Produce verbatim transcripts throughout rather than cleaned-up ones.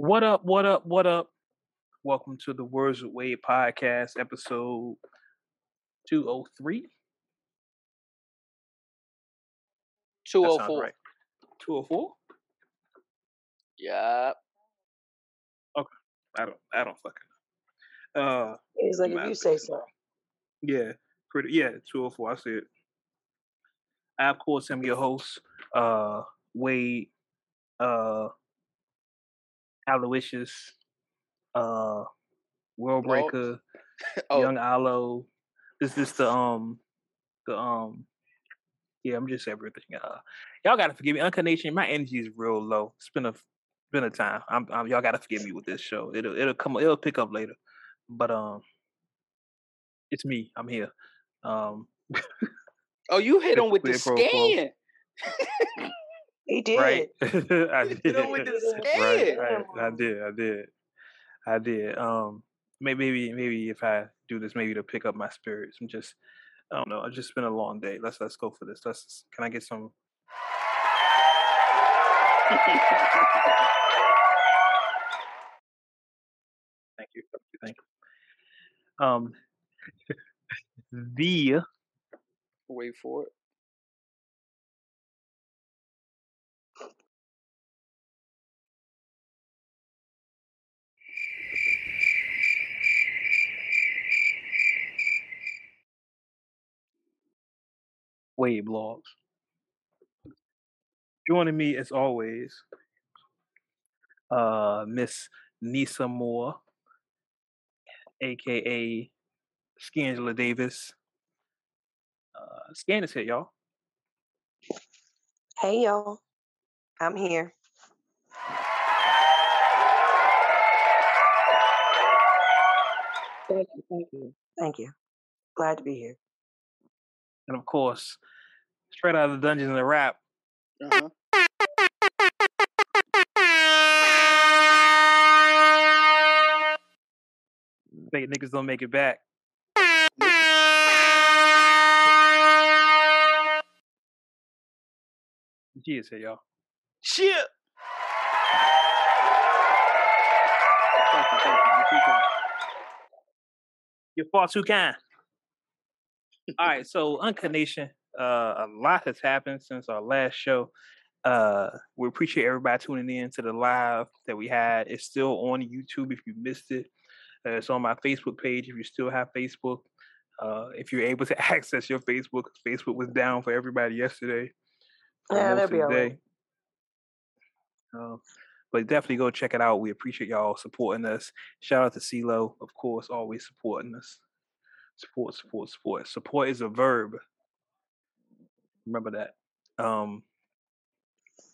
What up, what up, what up? Welcome to the Words with Wade podcast, episode two oh three. two oh four. Right. two oh four? Yeah. Okay. I don't I don't fucking know. Uh, it's like if you say so. Yeah. Pretty yeah, two oh four. I see it. I, of course, am your host, uh, Wade uh Aloysius, uh, Worldbreaker, oh. Young Alo. This is the um, the um, yeah. I'm just everything. Uh, y'all gotta forgive me. Uncarnation, my energy is real low. It's been a been a time. I'm, I'm y'all gotta forgive me with this show. It'll it'll come. It'll pick up later. But um, it's me. I'm here. Um. Oh, you hit him with the scan. He did. Right. I did. You know, right, right. I did. I did. I did. Um, maybe, maybe if I do this, maybe to pick up my spirits. I'm just, I don't know. It's just been a long day. Let's let's go for this. Let's. Can I get some? Thank you. Thank you. Um, the. Wait for it. Wade Blogs. Joining me as always, uh, Miss Nisa Moore, aka Skangela Davis. Uh, Scan is here, y'all. Hey, y'all. I'm here. Thank you, thank you, thank you. Glad to be here. And of course, straight out of the Dungeons and Rap. Uh-huh. Fake niggas don't make it back. She is here, y'all. Shit. Thank you, thank you. You're too kind. You're far too kind. All right, so Uncarnation, uh, a lot has happened since our last show. Uh, we appreciate everybody tuning in to the live that we had. It's still on YouTube if you missed it. Uh, it's on my Facebook page if you still have Facebook. Uh, if you're able to access your Facebook, Facebook was down for everybody yesterday. Yeah, that'd be all right. Uh, but definitely go check it out. We appreciate y'all supporting us. Shout out to CeeLo, of course, always supporting us. Support, support, support. Support is a verb. Remember that. Um,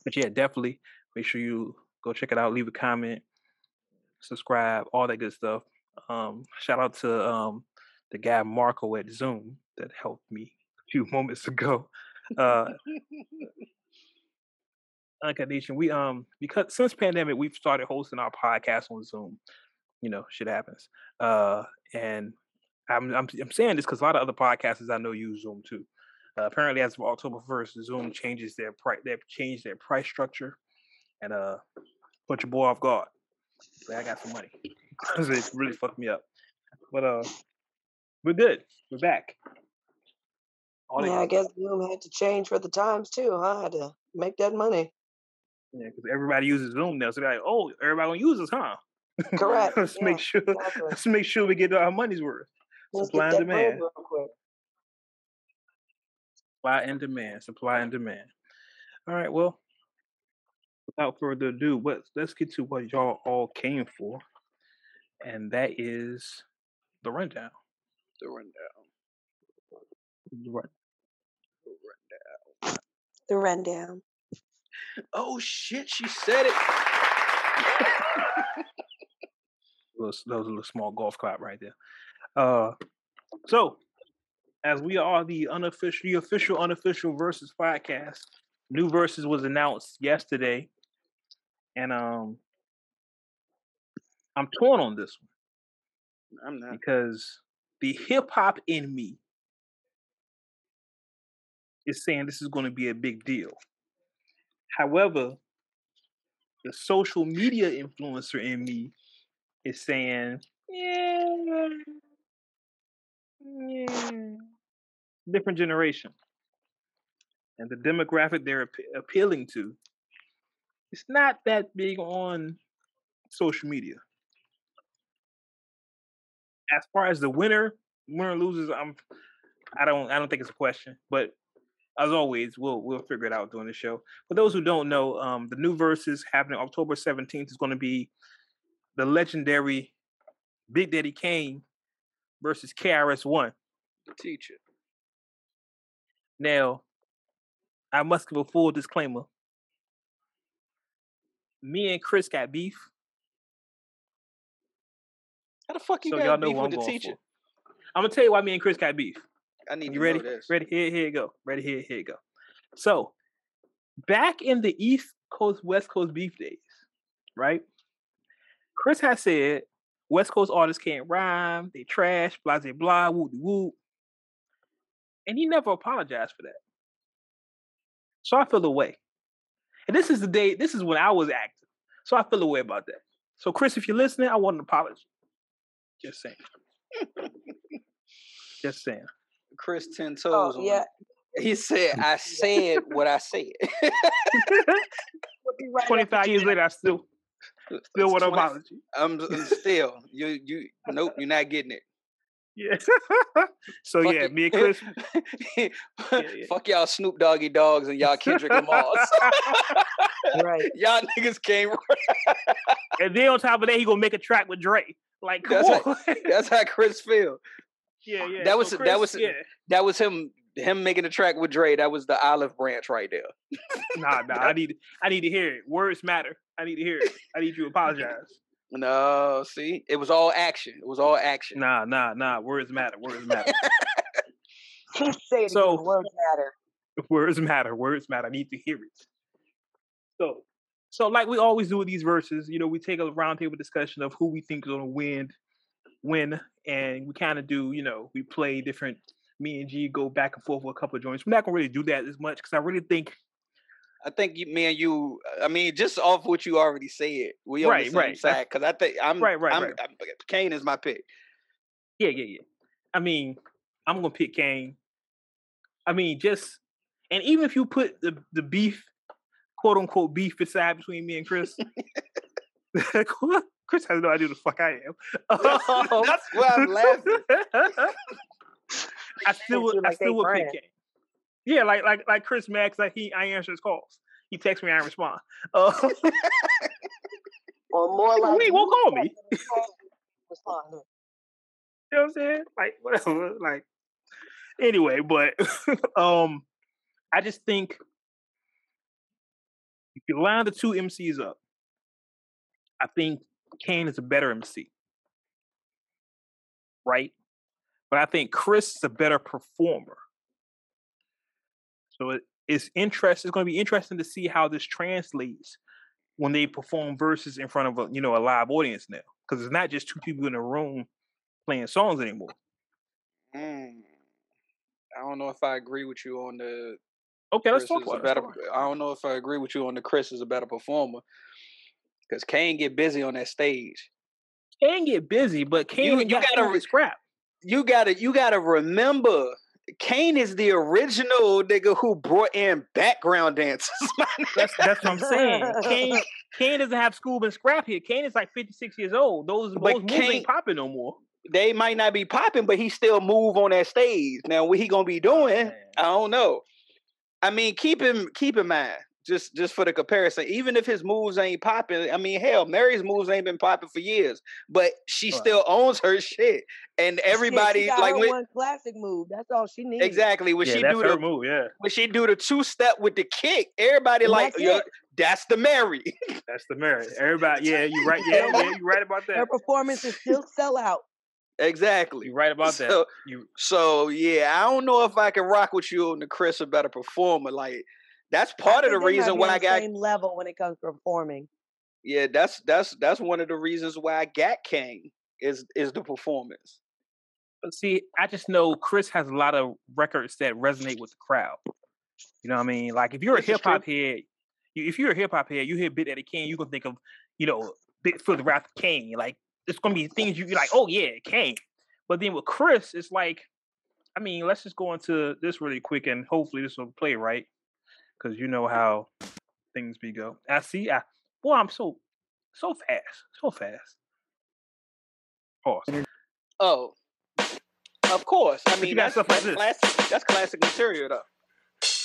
but yeah, definitely make sure you go check it out. Leave a comment, subscribe, all that good stuff. Um, shout out to um, the guy Marco at Zoom that helped me a few moments ago. Uh, Uncondition. We um because since pandemic we've started hosting our podcast on Zoom. You know, shit happens. Uh, and. I'm, I'm I'm saying this because a lot of other podcasters I know use Zoom too. Uh, apparently, as of October first, Zoom changes their price. They've changed their price structure, and uh, put your boy off guard. Like, I got some money because it really fucked me up. But uh, we're good. We're back. All yeah, I guess Zoom had to change for the times too, huh? I had to make that money. Yeah, because everybody uses Zoom now, so they're like, "Oh, everybody gonna use us, huh?" Correct. let's yeah, make sure. Exactly. Let's make sure we get our money's worth. Supply and demand. Supply and demand. Supply and demand. All right. Well, without further ado, but let's get to what y'all all came for, and that is the rundown. The rundown. The rundown. The rundown. The rundown. Oh shit! She said it. That was a little small golf clap right there. Uh, so as we are the unofficial, the official unofficial Versus podcast, new Versus was announced yesterday, and um, I'm torn on this one. I'm not, because the hip hop in me is saying this is going to be a big deal. However, the social media influencer in me is saying, yeah, yeah, different generation. And the demographic they're ap- appealing to, it's not that big on social media. As far as the winner, winner loses, I'm, I don't, I don't think it's a question. But as always, we'll we'll figure it out during the show. For those who don't know, um, the new Versus happening October seventeenth is going to be the legendary Big Daddy Kane versus K R S One. Teacher. Now, I must give a full disclaimer. Me and Chris got beef. How the fuck you so got beef with the teacher? For. I'm gonna tell you why me and Chris got beef. I need you to ready? Know this. Ready? Here, here you go. Ready? Here, here you go. So, back in the East Coast, West Coast beef days, right? Chris has said West Coast artists can't rhyme, they trash, blah, blah, blah, whoop, whoop. And he never apologized for that. So I feel away. And this is the day, this is when I was active. So I feel away about that. So, Chris, if you're listening, I want an apology. Just saying. Just saying. Chris ten toes. Oh, yeah. On. He said, I said what I said. twenty-five years later, I still still want an apology. I'm, I'm still. You you nope, you're not getting it. Yeah. So fuck yeah, it. Me and Chris. yeah, yeah. Fuck y'all Snoop Doggy Dogs and y'all Kendrick Lamar. Right. Y'all niggas came right. And then on top of that, he gonna make a track with Dre. Like that's how, that's how Chris feel. Yeah, yeah. That was so Chris, that was yeah. that was him him making a track with Dre. That was the olive branch right there. nah, nah. I need I need to hear it. Words matter. I need to hear it. I need you to apologize. No, see, it was all action. It was all action. Nah, nah, nah. Words matter. Words matter. Keep saying so, again. Words matter. Words matter. Words matter. I need to hear it. So, so like we always do with these verses, you know, we take a roundtable discussion of who we think is gonna win, win, and we kind of do, you know, we play different. Me and G go back and forth with a couple of joints. We're not gonna really do that as much because I really think. I think you, me and you. I mean, just off what you already said, we on right, the same right. side. Because I think I'm right, right, I'm, right. I'm, Kane is my pick. Yeah, yeah, yeah. I mean, I'm gonna pick Kane. I mean, just and even if you put the, the beef, quote unquote beef, aside between me and Chris, Chris has no idea who the fuck I am. Um, That's why I'm laughing. I still, would, like I still would pick Kane. Yeah, like like like Chris Max, like he I answer his calls. He texts me, I don't respond. Uh, or more like he won't call me. Respond. You know what I'm saying? Like whatever. Like anyway, but um, I just think if you line the two M Cs up, I think Kane is a better M C, right? But I think Chris is a better performer. So it, it's interest. It's going to be interesting to see how this translates when they perform verses in front of a you know a live audience now, because it's not just two people in a room playing songs anymore. Mm. I don't know if I agree with you on the. Okay, Chris let's talk about it. Better, I don't know if I agree with you on the Chris is a better performer, because Kane get busy on that stage. Kane get busy, but Kane you, you got to scrap. You gotta you gotta remember. Kane is the original nigga who brought in background dancers. that's, that's what I'm saying. Kane, Kane doesn't have school been scrapped here. Kane is like fifty-six years old. Those, those moves ain't popping no more. They might not be popping, but he still move on that stage. Now, what he gonna be doing? Man. I don't know. I mean, keep him keep in mind just just for the comparison. Even if his moves ain't popping, I mean, hell, Mary's moves ain't been popping for years, but she right. still owns her shit. And everybody she got like her when, one classic move. That's all she needs. Exactly. When yeah, she that's do her the move, yeah. When she do the two step with the kick, everybody and like that's, that's the Mary. That's the Mary. Everybody, yeah, you right. Yeah, yeah, you right about that. Her performance is still sell out. Exactly. You're right about so, that. You so yeah, I don't know if I can rock with you on the Chris a better performer. Like that's part of the reason why I got same level when it comes to performing. Yeah, that's that's that's one of the reasons why I got Kane is is the performance. See, I just know Chris has a lot of records that resonate with the crowd. You know what I mean? Like if you're a hip hop head, if you're a hip hop head, you hear Big Daddy Kane, you gonna think of, you know, Big for the Rap Kane. Like it's gonna be things you be like, oh yeah, Kane. But then with Chris, it's like, I mean, let's just go into this really quick, and hopefully this will play right, because you know how things be go. I see. I boy, I'm so so fast, so fast. Pause. Oh, of course. I mean, that's, stuff like that's classic. That's classic material, though.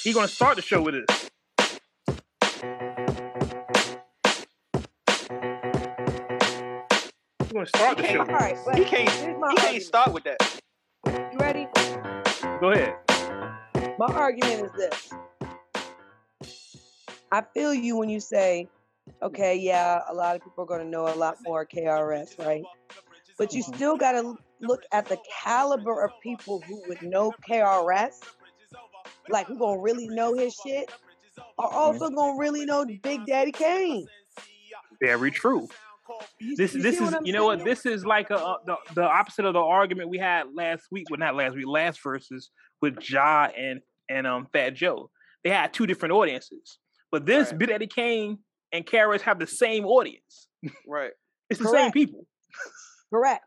He's gonna start the show with this. He's gonna start the show. All right, he can't. He can't start with that. You ready? Go ahead. My argument is this. I feel you when you say, okay, yeah, a lot of people are going to know a lot more K R S, right? But you still got to look at the caliber of people who would know K R S, like who going to really know his shit, are also going to really know Big Daddy Kane. Very true. You, this you this is, you know what, this is like a, a, the, the opposite of the argument we had last week, well, not last week, last Versus with Ja and, and um, Fat Joe. They had two different audiences. But this, right. Big Daddy Kane and K R S have the same audience. Right. It's Correct. The same people. Correct.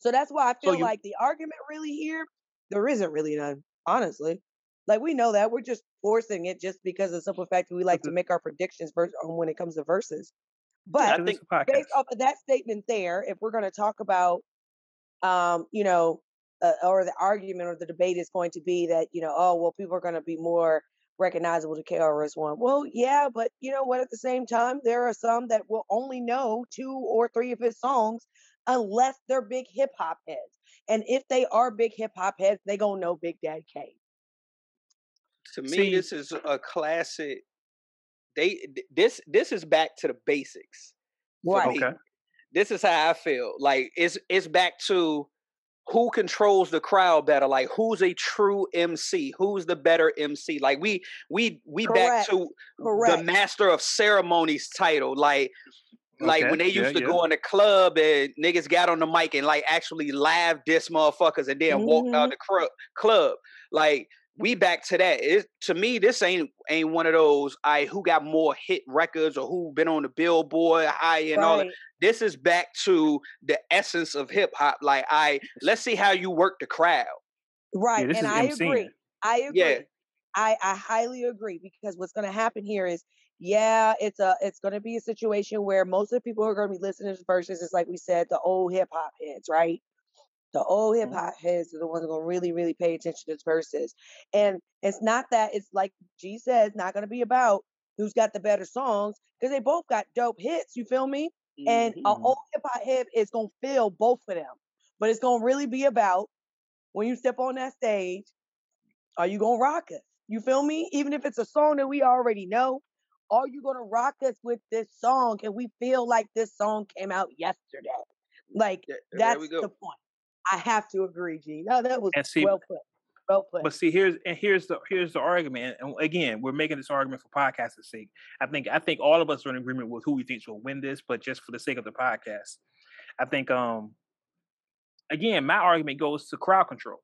So that's why I feel so you, like the argument really here, there isn't really none, honestly. Like, we know that. We're just forcing it just because of the simple fact that we like to make our predictions versus, um, when it comes to Verses. But I think based off of that statement there, if we're going to talk about, um, you know, uh, or the argument or the debate is going to be that, you know, oh, well, people are going to be more recognizable to K R S One. Well, yeah, but you know what? At the same time, there are some that will only know two or three of his songs unless they're big hip hop heads. And if they are big hip hop heads, they gonna know Big Daddy Kane. To me, See, this is a classic. They this this is back to the basics. Right. Okay. This is how I feel. Like it's it's back to who controls the crowd better? Like, who's a true M C? Who's the better M C? Like, we we we Correct. Back to Correct. The master of ceremonies title. Like, okay. like when they used yeah, to yeah. go in the club and niggas got on the mic and like actually live diss motherfuckers and then mm-hmm. walked out the cru- club. Like, we back to that. It, to me, this ain't ain't one of those. I who got more hit records or who been on the Billboard high and right. all that. This is back to the essence of hip hop. Like, I let's see how you work the crowd. Right, yeah, and I insane. agree. I agree. Yeah. I I highly agree, because what's going to happen here is yeah, it's a it's going to be a situation where most of the people who are going to be listening to Versus, it's like we said, the old hip hop heads, right? The old hip hop heads are the ones that are going to really, really pay attention to the Verses. And it's not that, it's like G said, it's not going to be about who's got the better songs, because they both got dope hits, you feel me? Mm-hmm. And an old hip hop head is going to fill both of them. But it's going to really be about, when you step on that stage, are you going to rock us? You feel me? Even if it's a song that we already know, are you going to rock us with this song? And we feel like this song came out yesterday. Like, yeah, that's the point. I have to agree, G. No, that was see, well put. Well put. But see, here's and here's the here's the argument. And again, we're making this argument for podcasting sake. I think I think all of us are in agreement with who we think will win this, but just for the sake of the podcast, I think um again, my argument goes to crowd control.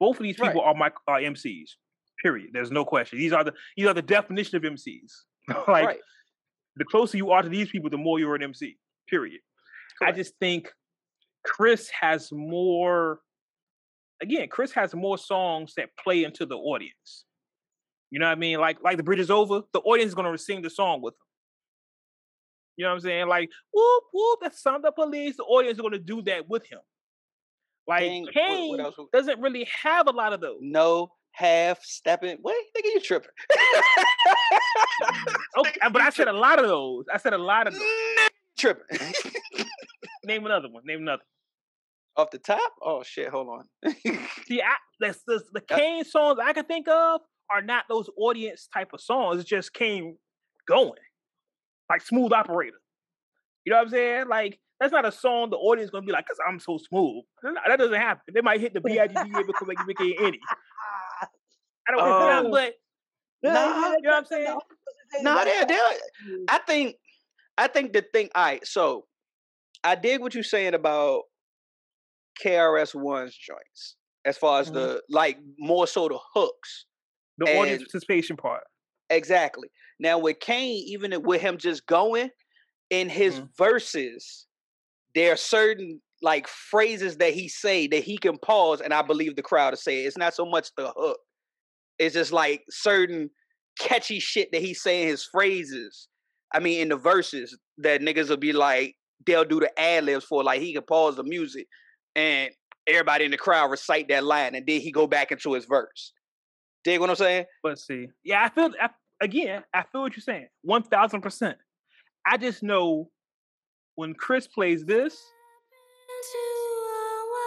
Both of these people right. are my are M Cs. Period. There's no question. These are the these are the definition of M Cs. like right. The closer you are to these people, the more you're an M C. Period. Correct. I just think Chris has more, again, Chris has more songs that play into the audience. You know what I mean? Like, like The Bridge Is Over, the audience is going to sing the song with them. You know what I'm saying? Like, whoop, whoop, that's Sound of Police. The audience is going to do that with him. Like, Dang, Kane what, what else? doesn't really have a lot of those. No, half, stepping. What? Nigga, you tripping. Okay, but I said a lot of those. I said a lot of those. Tripping. Name another one. Name another. Off the top? Oh shit! Hold on. See, I, that's, that's, the Kane songs I can think of are not those audience type of songs. It's just Kane going, like Smooth Operator. You know what I'm saying? Like, that's not a song the audience is gonna be like, "Cause I'm so smooth." That doesn't happen. They might hit the B I G B A because they make it any. I don't um, know, but no, nah, you know what I'm saying? No, nah, they're, they're, I think, I think the thing. All right, so. I dig what you're saying about K R S One's joints, as far as mm-hmm. the, like, more so the hooks. The and, audience participation part. Exactly. Now with Kane, even with him just going in his mm-hmm. verses, there are certain like phrases that he say that he can pause, and I believe the crowd will say it. It's not so much the hook. It's just like certain catchy shit that he's saying, his phrases. I mean, in the verses that niggas will be like, they'll do the ad-libs for, like, he can pause the music and everybody in the crowd recite that line, and then he go back into his verse. Dig what I'm saying? Let's see. Yeah, I feel, I, again, I feel what you're saying. one thousand percent. I just know when Chris plays this.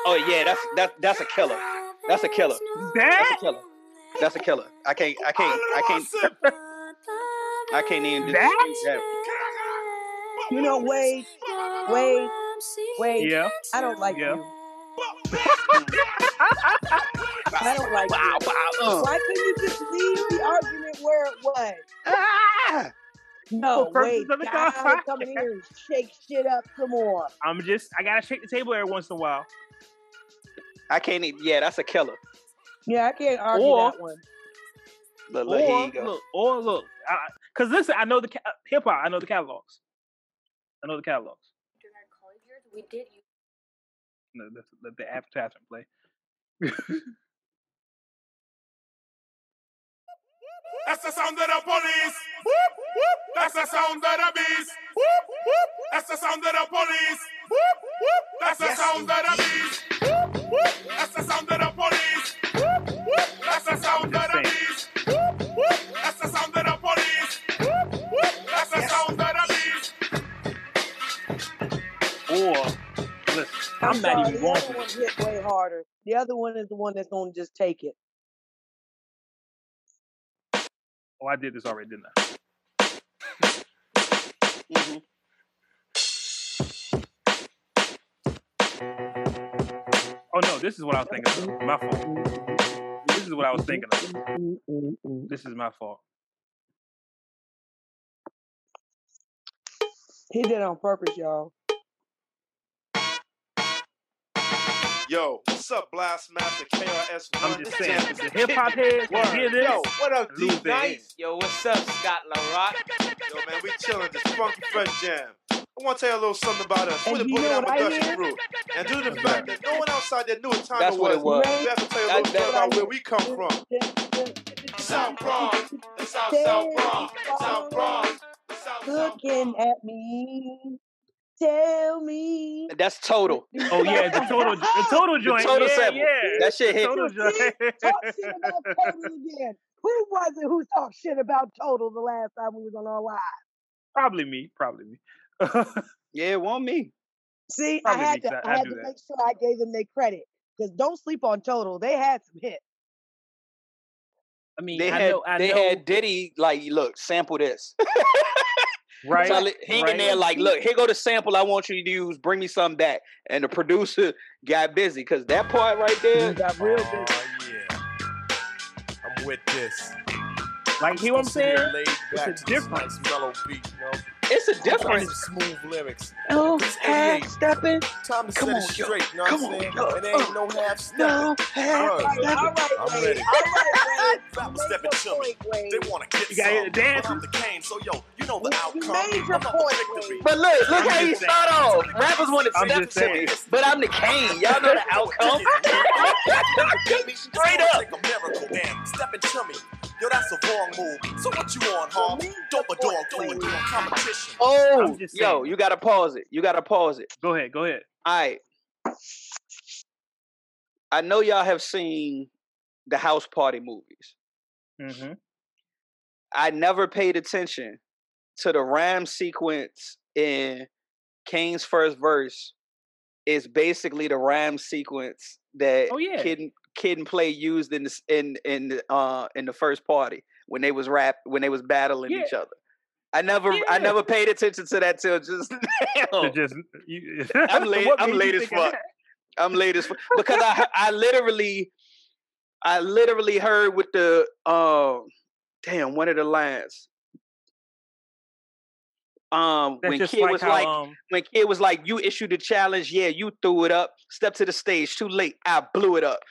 Oh, yeah, that's that's that's a killer. That's a killer. That? That's a killer. That's a killer. I can't, I can't, I can't. I can't even do that. that. You know, Wade, Wade, Wade. Yeah. I don't like yeah. you. I don't like wow, you. Wow. Uh. Why couldn't you just leave the argument where it was? Ah! No, no Wade, I gotta come here and shake shit up some more. I'm just, I gotta shake the table every once in a while. I can't even, yeah, that's a killer. Yeah, I can't argue or, that one. Look, look, or, here look, or look, because listen, I know the ca- hip hop. I know the catalogs. I know the catalogs. During our college years, we did. Use- no, that's, let the advertisement play. That's the sound of the police. Whoop, whoop. That's the sound of the beast. Whoop, whoop. That's the sound of the police. Whoop, whoop. That's the yes, sound of the beast. Whoop, whoop. That's the sound of the police. Whoop, whoop. That's the sound of the beast. That's the sound of the police. Whoop, whoop. That's the yes. sound of the beast. Or, listen, I'm, I'm not sorry, even going for this. Hit way harder. The other one is the one that's going to just take it. Oh, I did this already, didn't I? Mm-hmm. Oh, no, this is what I was thinking of. My fault. This is what I was thinking of. This is my fault. He did it on purpose, y'all. Yo, what's up, Blastmaster K R S One? I'm just saying, the hip-hop heads, you hear this? Yo, what up, D-Nice? Yo, what's up, Scott LaRock? Yo, man, we chilling. This funky fresh jam. I want to tell you a little something about us. We're the Boogie Production Crew. And due to the fact that no one outside there knew what time That's it was, we have to tell you a little bit about where we come from. South Bronx. It's South South Bronx. South Bronx. Looking at me. Tell me. That's total. Oh, yeah, the total, the total joint. The total yeah, sample. Yeah. That shit hit. Total joint. Talk shit about total again. Who was it who talked shit about total the last time we was on our live? Probably me. Probably me. Yeah, it won't me. See, Probably I had to, I, I had to that. make sure I gave them their credit because don't sleep on Total. They had some hits. I mean, they I had know, I they know. had Diddy like, look, sample this, right? So hanging right. there like, look, here go the sample I want you to use. Bring me some back, and the producer got busy because that part right there got real busy. Oh, yeah, I'm with this. Like, hear what I'm saying? It's a difference. Mellow beat, you know? It's a difference. Smooth lyrics. No half stepping. Time to Come set on, it straight. You know Come what I'm saying? Yo. It ain't no half stepping. No half stepping. All right, all right, Wade. All right, stepping to me. They want to get you some. But I'm the Kane, so yo, you know the outcome. I'm not victory. But look, look how you start off. Rappers want to step to me, but I'm the Kane. Y'all know the outcome. Straight up. Take a miracle, damn. Stepping to me. Yo, that's a wrong move. So what you on, Harm? Dope a dog, dope a dog, competition. Oh, yo, you gotta pause it. You gotta pause it. Go ahead, go ahead. All right. I know y'all have seen the house party movies. Mm-hmm. I never paid attention to the rhyme sequence in Kane's first verse. It's basically the rhyme sequence that oh, yeah. Kid Kid and Play used in the in in the, uh in the first party when they was rap when they was battling yeah. each other. I never yeah. I never paid attention to that till just now. Just, you, I'm late. I'm late as fuck. I'm late as fuck because I I literally I literally heard with the um damn one of the lines. Um, That's when kid like was how, like, um, when kid was like, you issued the challenge, yeah, you threw it up. Step to the stage, too late, I blew it up.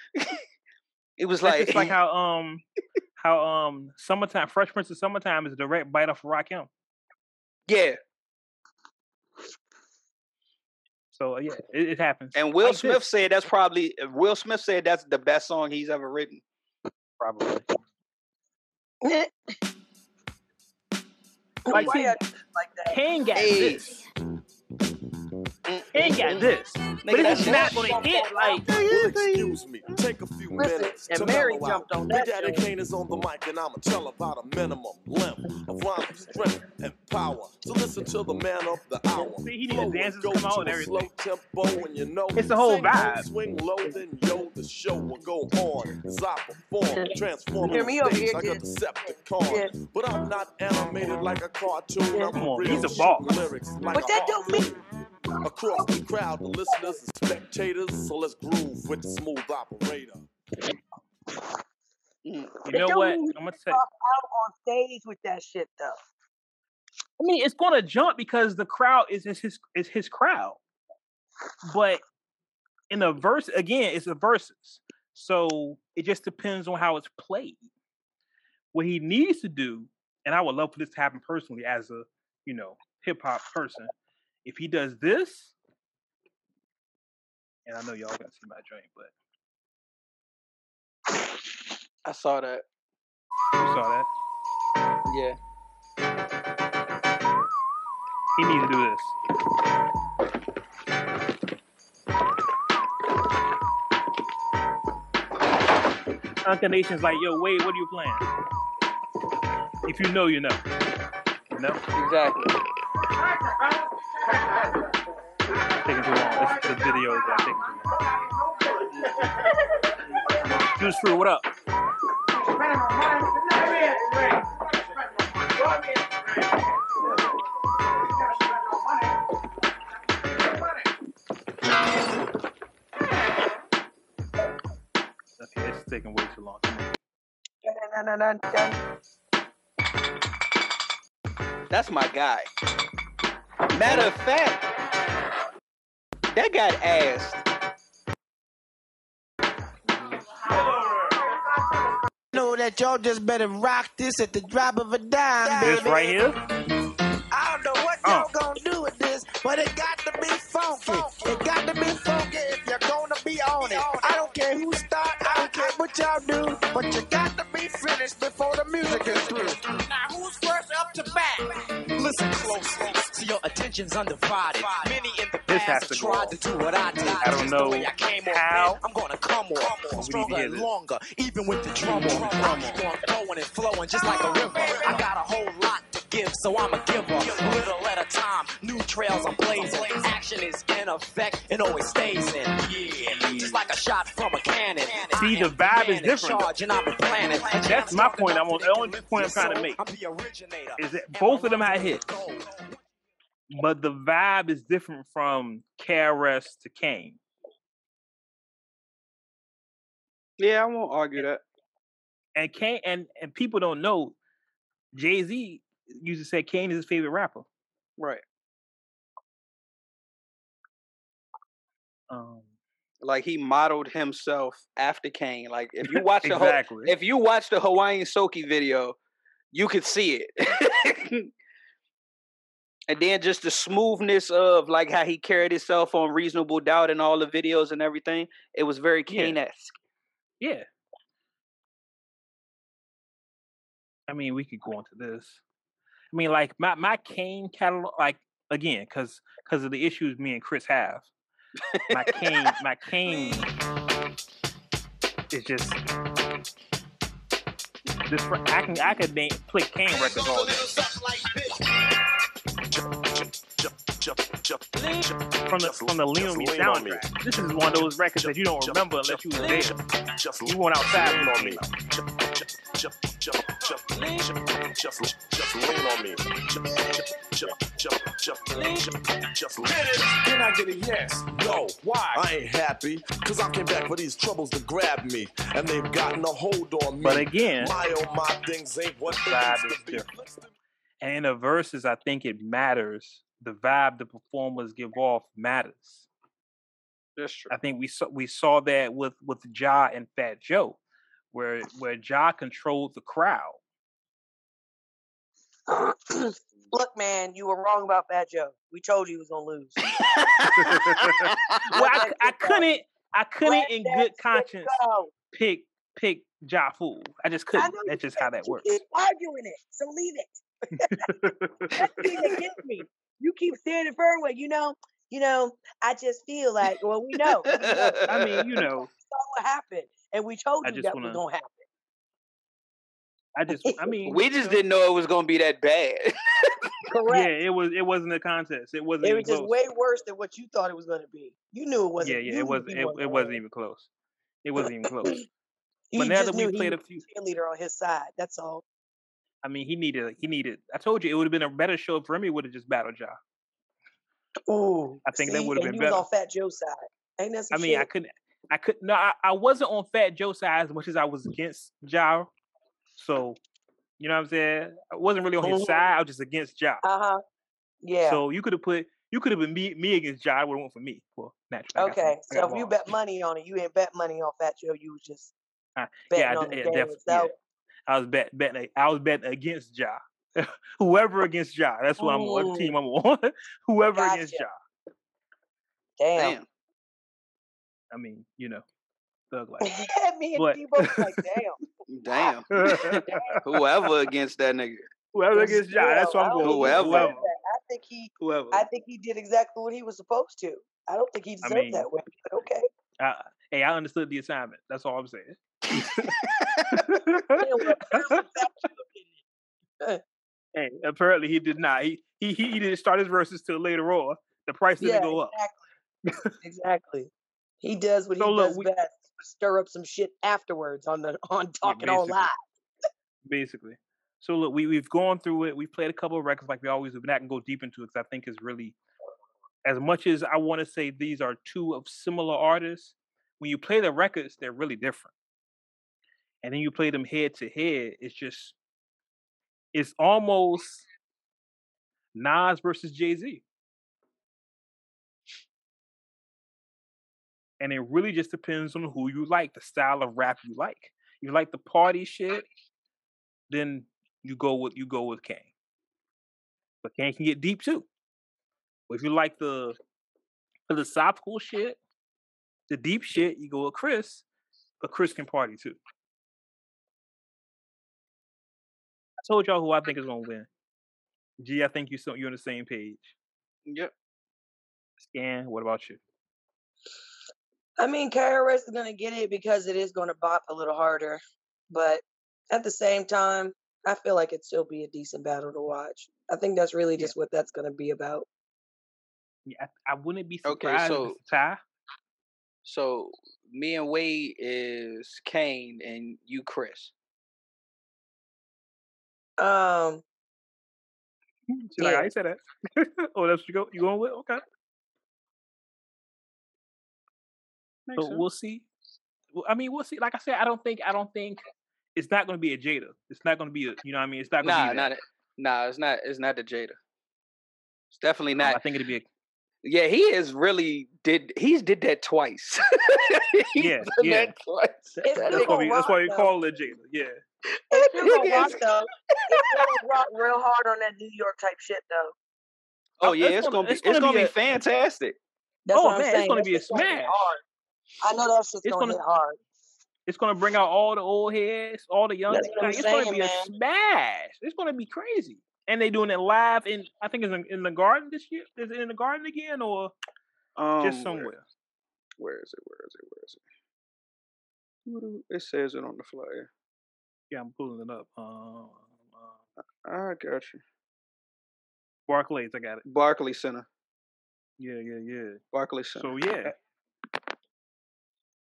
It was like, it's like how um how um Summertime, Fresh Prince of Summertime is a direct bite off of Rakim. Yeah. So yeah, it, it happens. And Will like Smith this. said that's probably Will Smith said that's the best song he's ever written. Probably. like like Kane got this. Kane got this. But it's not what they did. Like, will excuse me. Take a few Listen, minutes. And Mary jumped on that. Big Daddy Kane is on the mic, and I'ma tell about a minimum level of rhyme, strength, and power. So listen to the man of the hour. See, he needs dances to come on and everything. Slow tempo, and you know it's a whole vibe. Swing low, then yo, the show will go on as I perform, transforming things like a Decepticon. But I'm not animated like a cartoon. I'm a real shit lyrics like a But that don't mean. Across the crowd, the listeners and spectators, so let's groove with the smooth operator. You know what? I'm gonna say out on stage with that shit though. I mean, it's gonna jump because the crowd is, is his is his crowd. But in a verse, again, it's a versus. So it just depends on how it's played. What he needs to do, and I would love for this to happen personally as a, you know, hip hop person. If he does this, and I know y'all gonna see my joint, but I saw that. You saw that? Yeah. He needs to do this. Uncle Nation's like, yo, Wade, what are you playing? If you know, you know. You know? Exactly. Taking too long. It's the video that I'm taking too long. Juice Fruit, what up? Okay, it's taking way too long. That's my guy. Matter of fact, that got asked. Know that y'all just better rock this at the drop of a dime. This baby. Right here. I don't know what y'all oh. gonna do with this, but it got to be funky. It got to be funky if you're gonna be on it. I don't care who start, I don't care what y'all do, but you got to be finished before the music is through. Now who's first up to bat? Listen closely. Your attention's undivided. Many in the this past to tried go. to do what I did. I don't Just know I came how. On, I'm gonna come on, come on. Stronger and longer, even with the drum on. I keep on going and flowing just like a river. I got a whole lot to give, so I'm a giver. Little at a time, new trails I'm blazing. Action is in effect and always stays in. Yeah, just like a shot from a cannon. See, the vibe is different. That's, That's my point. I'm on the only point I'm trying to make. Is that both of them had hits. But the vibe is different from K R S to Kane. Yeah, I won't argue that. And Kane and, and people don't know, Jay-Z used to say Kane is his favorite rapper. Right. Um, like he modeled himself after Kane. Like if you watch exactly. the if you watch the Hawaiian Soki video, you could see it. And then just the smoothness of like how he carried himself on Reasonable Doubt and all the videos and everything. It was very Kane-esque. Yeah. yeah. I mean, we could go into this. I mean, like my, my Kane catalog, like again, because because of the issues me and Chris have. My Kane, my Kane is just this. I can I could name, play Kane records all day. From the, from the Lean On Me soundtrack. This is one of those records that you don't remember unless you were there. You went outside Lean On Me. Just lean on me. Can I get a yes? No. Why? I ain't happy. Cause I came back for these troubles to grab me. And they've gotten a hold on me. But again, my oh my things ain't what vibe is different. And in the verses, I think it matters. The vibe the performers give off matters. That's true. I think we saw we saw that with with Ja and Fat Joe. where where Ja controlled the crowd. Look, man, you were wrong about Fat Joe. We told you he was gonna lose. Well, I, I couldn't, I couldn't, in good conscience, pick pick Ja Fool. I just couldn't. I That's just how that works. Keep arguing it, so leave it. That's against me. You keep standing firm with, you know, you know. I just feel like, well, we know. We know. I mean, you know, what happened, and we told you that wanna... was gonna happen. I just, I mean, we just didn't know it was gonna be that bad. Correct. Yeah, it was. It wasn't a contest. It wasn't. It was even just close. Way worse than what you thought it was gonna be. You knew it wasn't. Yeah, yeah. It wasn't. It, it wasn't even close. It wasn't even close. But now that we played a few, cheerleader on his side. That's all. I mean, he needed. He needed. I told you it would have been a better show if Remy would have just battled Ja. Oh, I think see, that would have been you better. Was on Fat Joe's side. Ain't that some I mean, shit? I couldn't. I couldn't. No, I, I wasn't on Fat Joe's side as much as I was against Ja. So, you know what I'm saying? I wasn't really on his side. I was just against Ja. Uh-huh. Yeah. So you could have put, you could have been me, me against Ja. I would have went for me. Well, naturally. Okay. Some, so if you bet money on it, you ain't bet money on Fat Joe. You was just uh, betting yeah, on I, the yeah, game itself. Yeah. I was bet, bet, I was betting against Ja. Whoever against Ja. That's what I'm on. What team I'm on. Whoever gotcha. Against Ja. Damn. Damn. I mean, you know. Thug life. Me and but, D both like, damn. Damn. Whoever against that nigga. Whoever against Ja, that's what I'm going. Whoever. whoever. I think he whoever. I think he did exactly what he was supposed to. I don't think he deserved I mean, that way. But okay. Uh, hey, I understood the assignment. That's all I'm saying. Hey, apparently he did not. He he he didn't start his verses till later on. The price didn't yeah, go exactly. up. Exactly. He does what so he look, does we, best. Stir up some shit afterwards on the on Talking All Live. Basically, so look, we we've gone through it. We've played a couple of records like we always do, but I can go deep into it because I think it's really, as much as I want to say these are two of similar artists. When you play the records, they're really different, and then you play them head to head. It's just, it's almost Nas versus Jay-Z. And it really just depends on who you like, the style of rap you like. You like the party shit, then you go with you go with Kane. But Kane can get deep too. But if you like the philosophical shit, the deep shit, you go with Chris. But Chris can party too. I told y'all who I think is gonna win. G, I think you so you're on the same page. Yep. Scan. What about you? I mean, K R S is going to get it because it is going to bop a little harder. But at the same time, I feel like it'd still be a decent battle to watch. I think that's really just yeah. what that's going to be about. Yeah, I, I wouldn't be surprised okay, so, if it's a tie. So, me and Wade is Kane and you, Chris. Um, She's yeah. like, I said that. Oh, that's what you go. You going with? Okay. Makes but sense. We'll see. Well, I mean, we'll see. Like I said, I don't think. I don't think it's not going to be a Jada. It's not going to be a. You know what I mean? It's not going to nah, be. Nah, not. Nah, it's not. It's not the Jada. It's definitely not. Um, I think it'd be. A, yeah, he is really did. He's did that twice. yeah, yeah. That twice. That's, that's, why we, rock, that's why we call it Jada. Yeah. It's gonna rock though. It's gonna rock real hard on that New York type shit though. Oh, oh yeah, it's gonna, gonna be. It's gonna, it's gonna be, be fantastic. That's oh what I'm man, saying. It's gonna that's be a smash. I know that's just going to hit hard. It's going to bring out all the old heads, all the young heads. It's going to be man. a smash. It's going to be crazy. And they doing it live in, I think it's in, in the garden this year. Is it in the garden again or um, just somewhere? Where, where is it? Where is it? Where is it? Where do, it says it on the flyer. Yeah, I'm pulling it up. Um, uh, I got you. Barclays, I got it. Barclays Center. Yeah, yeah, yeah. Barclays Center. So, yeah.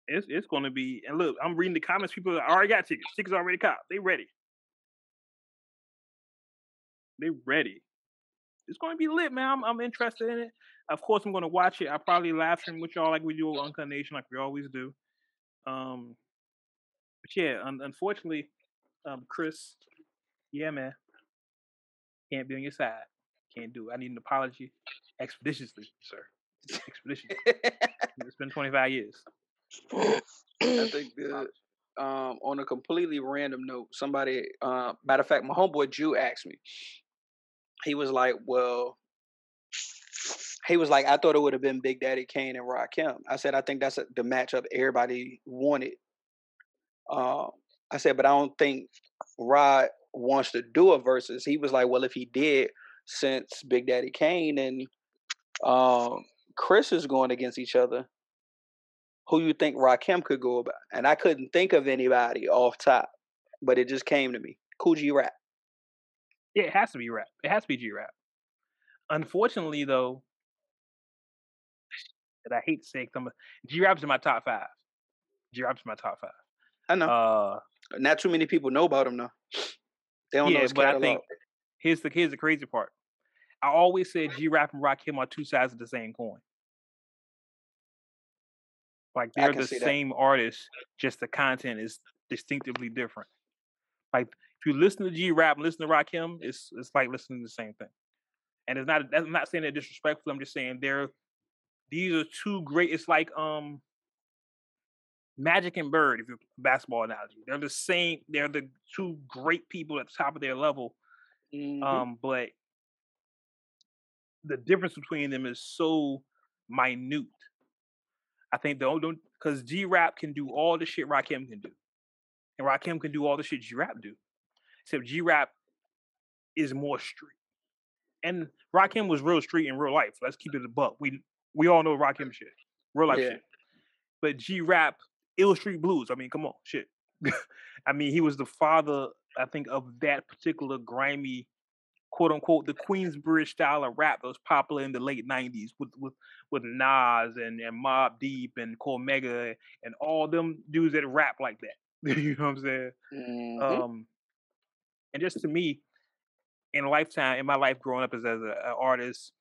It's it's going to be, and look, I'm reading the comments. People already got tickets. Tickets already caught. They ready. They ready. It's going to be lit, man. I'm, I'm interested in it. Of course, I'm going to watch it. I'll probably live stream with y'all like we do on Uncut Nation, like we always do. Um, but yeah, un unfortunately, um, Chris, yeah, man, can't be on your side. Can't do it. I need an apology expeditiously, sir. Expeditiously. It's been twenty-five years. I think the um, on a completely random note. Somebody, uh, matter of fact, my homeboy Jew asked me. He was like, well, he was like, I thought it would have been Big Daddy Kane and Rakim. I said, I think that's a, the matchup everybody wanted. Uh, I said, but I don't think Rod wants to do a versus. He was like, well, if he did, since Big Daddy Kane and um, Chris is going against each other, who you think Rakim could go about? And I couldn't think of anybody off top, but it just came to me. Kool G Rap. Yeah, it has to be Rap. It has to be G Rap. Unfortunately, though, I hate saying some G Rap's in my top five. G Rap's in my top five. I know. Uh, Not too many people know about him, though. They don't yeah, know his catalog. But I think here's the here's the crazy part. I always said G Rap and Rakim are two sides of the same coin. Like they're the same that. artist, just the content is distinctively different. Like if you listen to G Rap and listen to Rakim, it's it's like listening to the same thing. And it's not. I'm not saying that disrespectful. I'm just saying they're these are two great. It's like um. Magic and Bird, if you're basketball analogy. They're the same, they're the two great people at the top of their level. Mm-hmm. Um, but the difference between them is so minute. I think the only because G Rap can do all the shit Rakim can do. And Rakim can do all the shit G Rap do. Except G Rap is more street. And Rakim was real street in real life. Let's keep it a buck. We we all know Rakim shit. Real life yeah. shit. But G Rap Ill Street Blues. I mean, come on, shit. I mean, he was the father, I think, of that particular grimy, quote unquote, the Queensbridge style of rap that was popular in the late nineties with with, with Nas and, and Mobb Deep and Cole Mega and all them dudes that rap like that. You know what I'm saying? Mm-hmm. Um, and just to me, in a lifetime, in my life growing up as, as an artist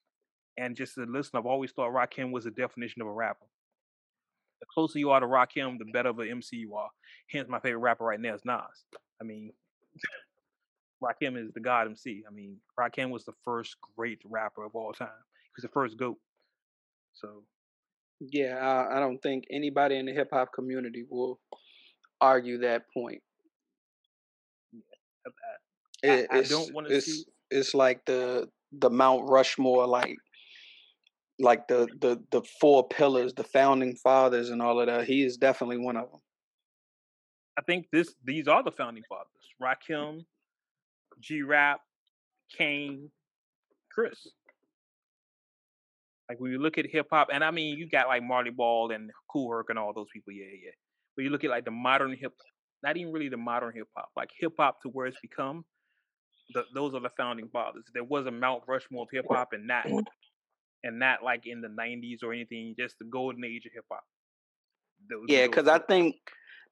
and just a listener, I've always thought Rakim was the definition of a rapper. The closer you are to Rakim, the better of an M C you are. Hence, my favorite rapper right now is Nas. I mean, Rakim is the god M C. I mean, Rakim was the first great rapper of all time. He was the first GOAT. So, yeah, I, I don't think anybody in the hip hop community will argue that point. Yeah. I, it, I, I don't want to see. It's like the the Mount Rushmore, like. Like the the the four pillars, the founding fathers, and all of that. He is definitely one of them. I think this these are the founding fathers: Rakim, G Rap, Kane, Chris. Like when you look at hip hop, and I mean, you got like Marty Ball and Kool Herc and all those people. Yeah, yeah. But you look at like the modern hip, not even really the modern hip hop, like hip hop to where it's become. The, those are the founding fathers. There was a Mount Rushmore of hip hop, and not. And not like in the nineties or anything, just the golden age of hip hop. Yeah, because I think,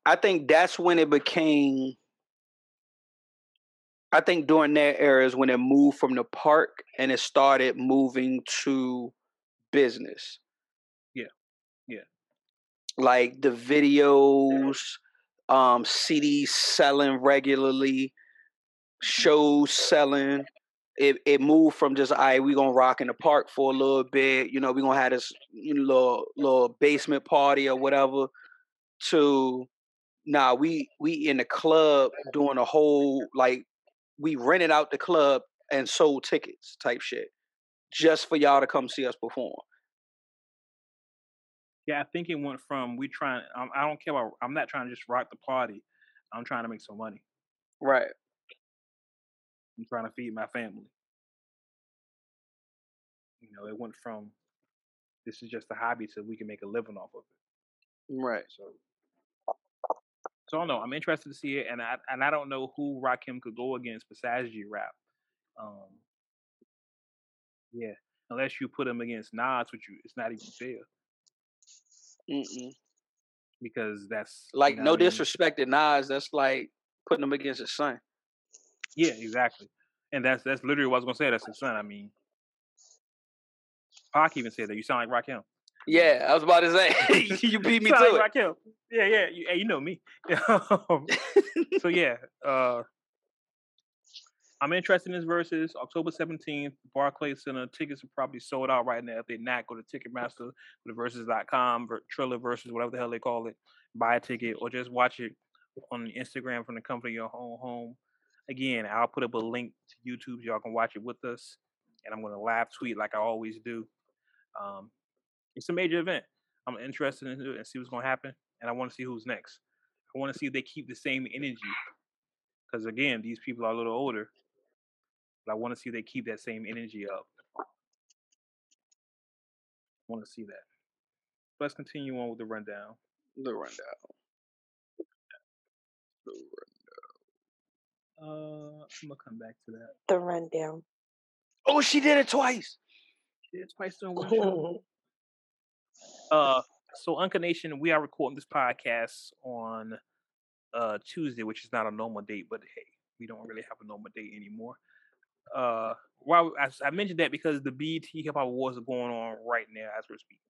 I think that's when it became. I think during that era is when it moved from the park and it started moving to business. Yeah, yeah. Like the videos, um, C Ds selling regularly, shows selling. It it moved from just, all right, we're going to rock in the park for a little bit, you know, we're going to have this you know, little, little basement party or whatever, to, nah, we we in the club doing a whole, like, we rented out the club and sold tickets type shit just for y'all to come see us perform. Yeah, I think it went from, we trying, um, I don't care about, I'm not trying to just rock the party. I'm trying to make some money. Right. I'm trying to feed my family. You know, it went from this is just a hobby to we can make a living off of it. Right. So, so I don't know. I'm interested to see it, and I and I don't know who Rakim could go against besides G Rap. Um, yeah, unless you put him against Nas, which you, it's not even fair. Mm-mm. Because that's like, you know, no disrespect to Nas. That's like putting him against his son. Yeah, exactly. And that's that's literally what I was going to say. That's his son. I mean, Pac even said that. You sound like Rakim. Yeah, I was about to say. You beat me you sound to like it. Rakim. Yeah, yeah. You, hey, you know me. So, yeah. Uh, I'm interested in this versus. October seventeenth, Barclays Center. Tickets are probably sold out right now. If they're not, go to Ticketmaster, go to versus dot com, Triller Versus, whatever the hell they call it. Buy a ticket or just watch it on Instagram from the comfort of your own home. Again, I'll put up a link to YouTube so y'all can watch it with us. And I'm going to live tweet like I always do. Um, it's a major event. I'm interested in it and see what's going to happen. And I want to see who's next. I want to see if they keep the same energy. Because, again, these people are a little older. But I want to see if they keep that same energy up. I want to see that. Let's continue on with the rundown. The rundown. The rundown. Uh, I'm going to come back to that. The rundown. Oh, she did it twice. She did it twice during one show. Uh, so, Unca Nation, we are recording this podcast on uh, Tuesday, which is not a normal date, but hey, we don't really have a normal date anymore. Uh, well, I, I mentioned that because the B E T Hip Hop Awards are going on right now as we're speaking.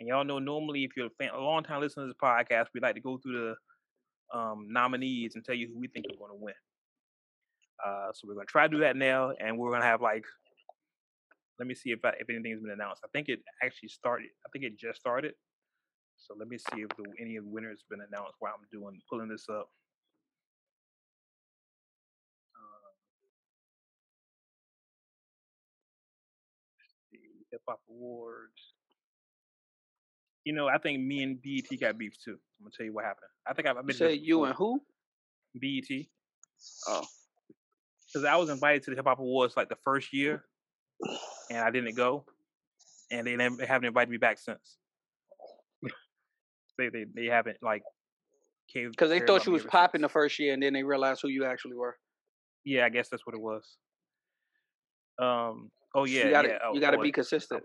And y'all know normally, if you're a long-time listener to this podcast, we like to go through the um, nominees and tell you who we think are going to win. Uh, so we're going to try to do that now, and we're going to have, like, let me see if I, if anything's been announced. I think it actually started. I think it just started. So let me see if the, any of the winners have been announced while I'm doing pulling this up. Uh, the Hip Hop Awards. You know, I think me and B E T got beef too. I'm gonna tell you what happened. I think I've been. You say you and who? B E T. Oh. Because I was invited to the Hip Hop Awards like the first year, and I didn't go, and they haven't invited me back since. they, they they haven't like came because they thought you was popping since. The first year, and then they realized who you actually were. Yeah, I guess that's what it was. Um. Oh yeah. You gotta, yeah, oh, you gotta oh, be consistent.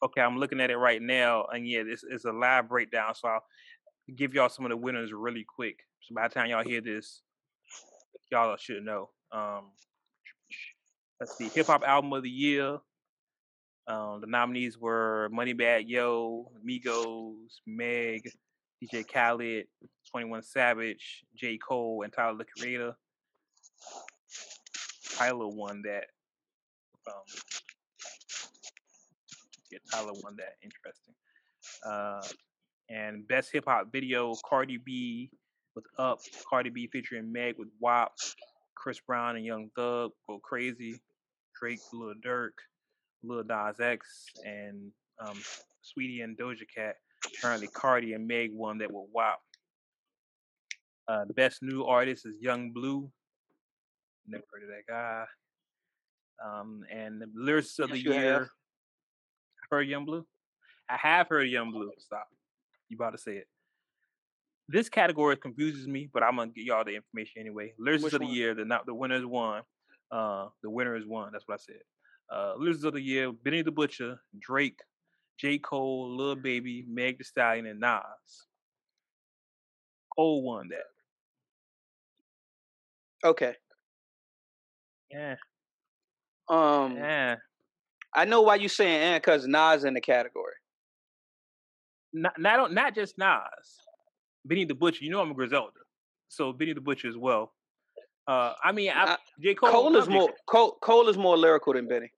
Okay, I'm looking at it right now, and yeah, it's it's a live breakdown, so I'll give y'all some of the winners really quick. So by the time y'all hear this, y'all should know. Um, let's see. Hip Hop Album of the Year. Um, the nominees were Moneybagg Yo, Migos, Meg, D J Khaled, twenty-one Savage, J. Cole, and Tyler the Creator. Tyler won that. Um, yeah, Tyler won that. Interesting. Uh, and Best Hip Hop Video, Cardi B. With Up, Cardi B featuring Meg with W A P, Chris Brown and Young Thug, Go Crazy, Drake, Lil Durk, Lil Nas X, and um, Sweetie and Doja Cat. Apparently, Cardi and Meg won that with W A P. Uh, best New Artist is Young Blue. Never heard of that guy. Um, and the Lyricist of the Year. I've heard Young Blue? I have heard Young Blue. Stop. You about to say it. This category confuses me, but I'm gonna get y'all the information anyway. Lyricist Which of the one? year, the not the winner is one. Uh, the winner is one. That's what I said. Uh, Lyricist of the year: Benny the Butcher, Drake, J. Cole, Lil Baby, Meg Thee Stallion, and Nas. Cole won that. Okay. Yeah. Um. Yeah. I know why you saying "and" because Nas in the category. Not not not just Nas. Benny the Butcher, you know I'm a Griselda, so Benny the Butcher as well. Uh, I mean, I, J. Cole, Cole is more Cole, Cole is more lyrical than Benny.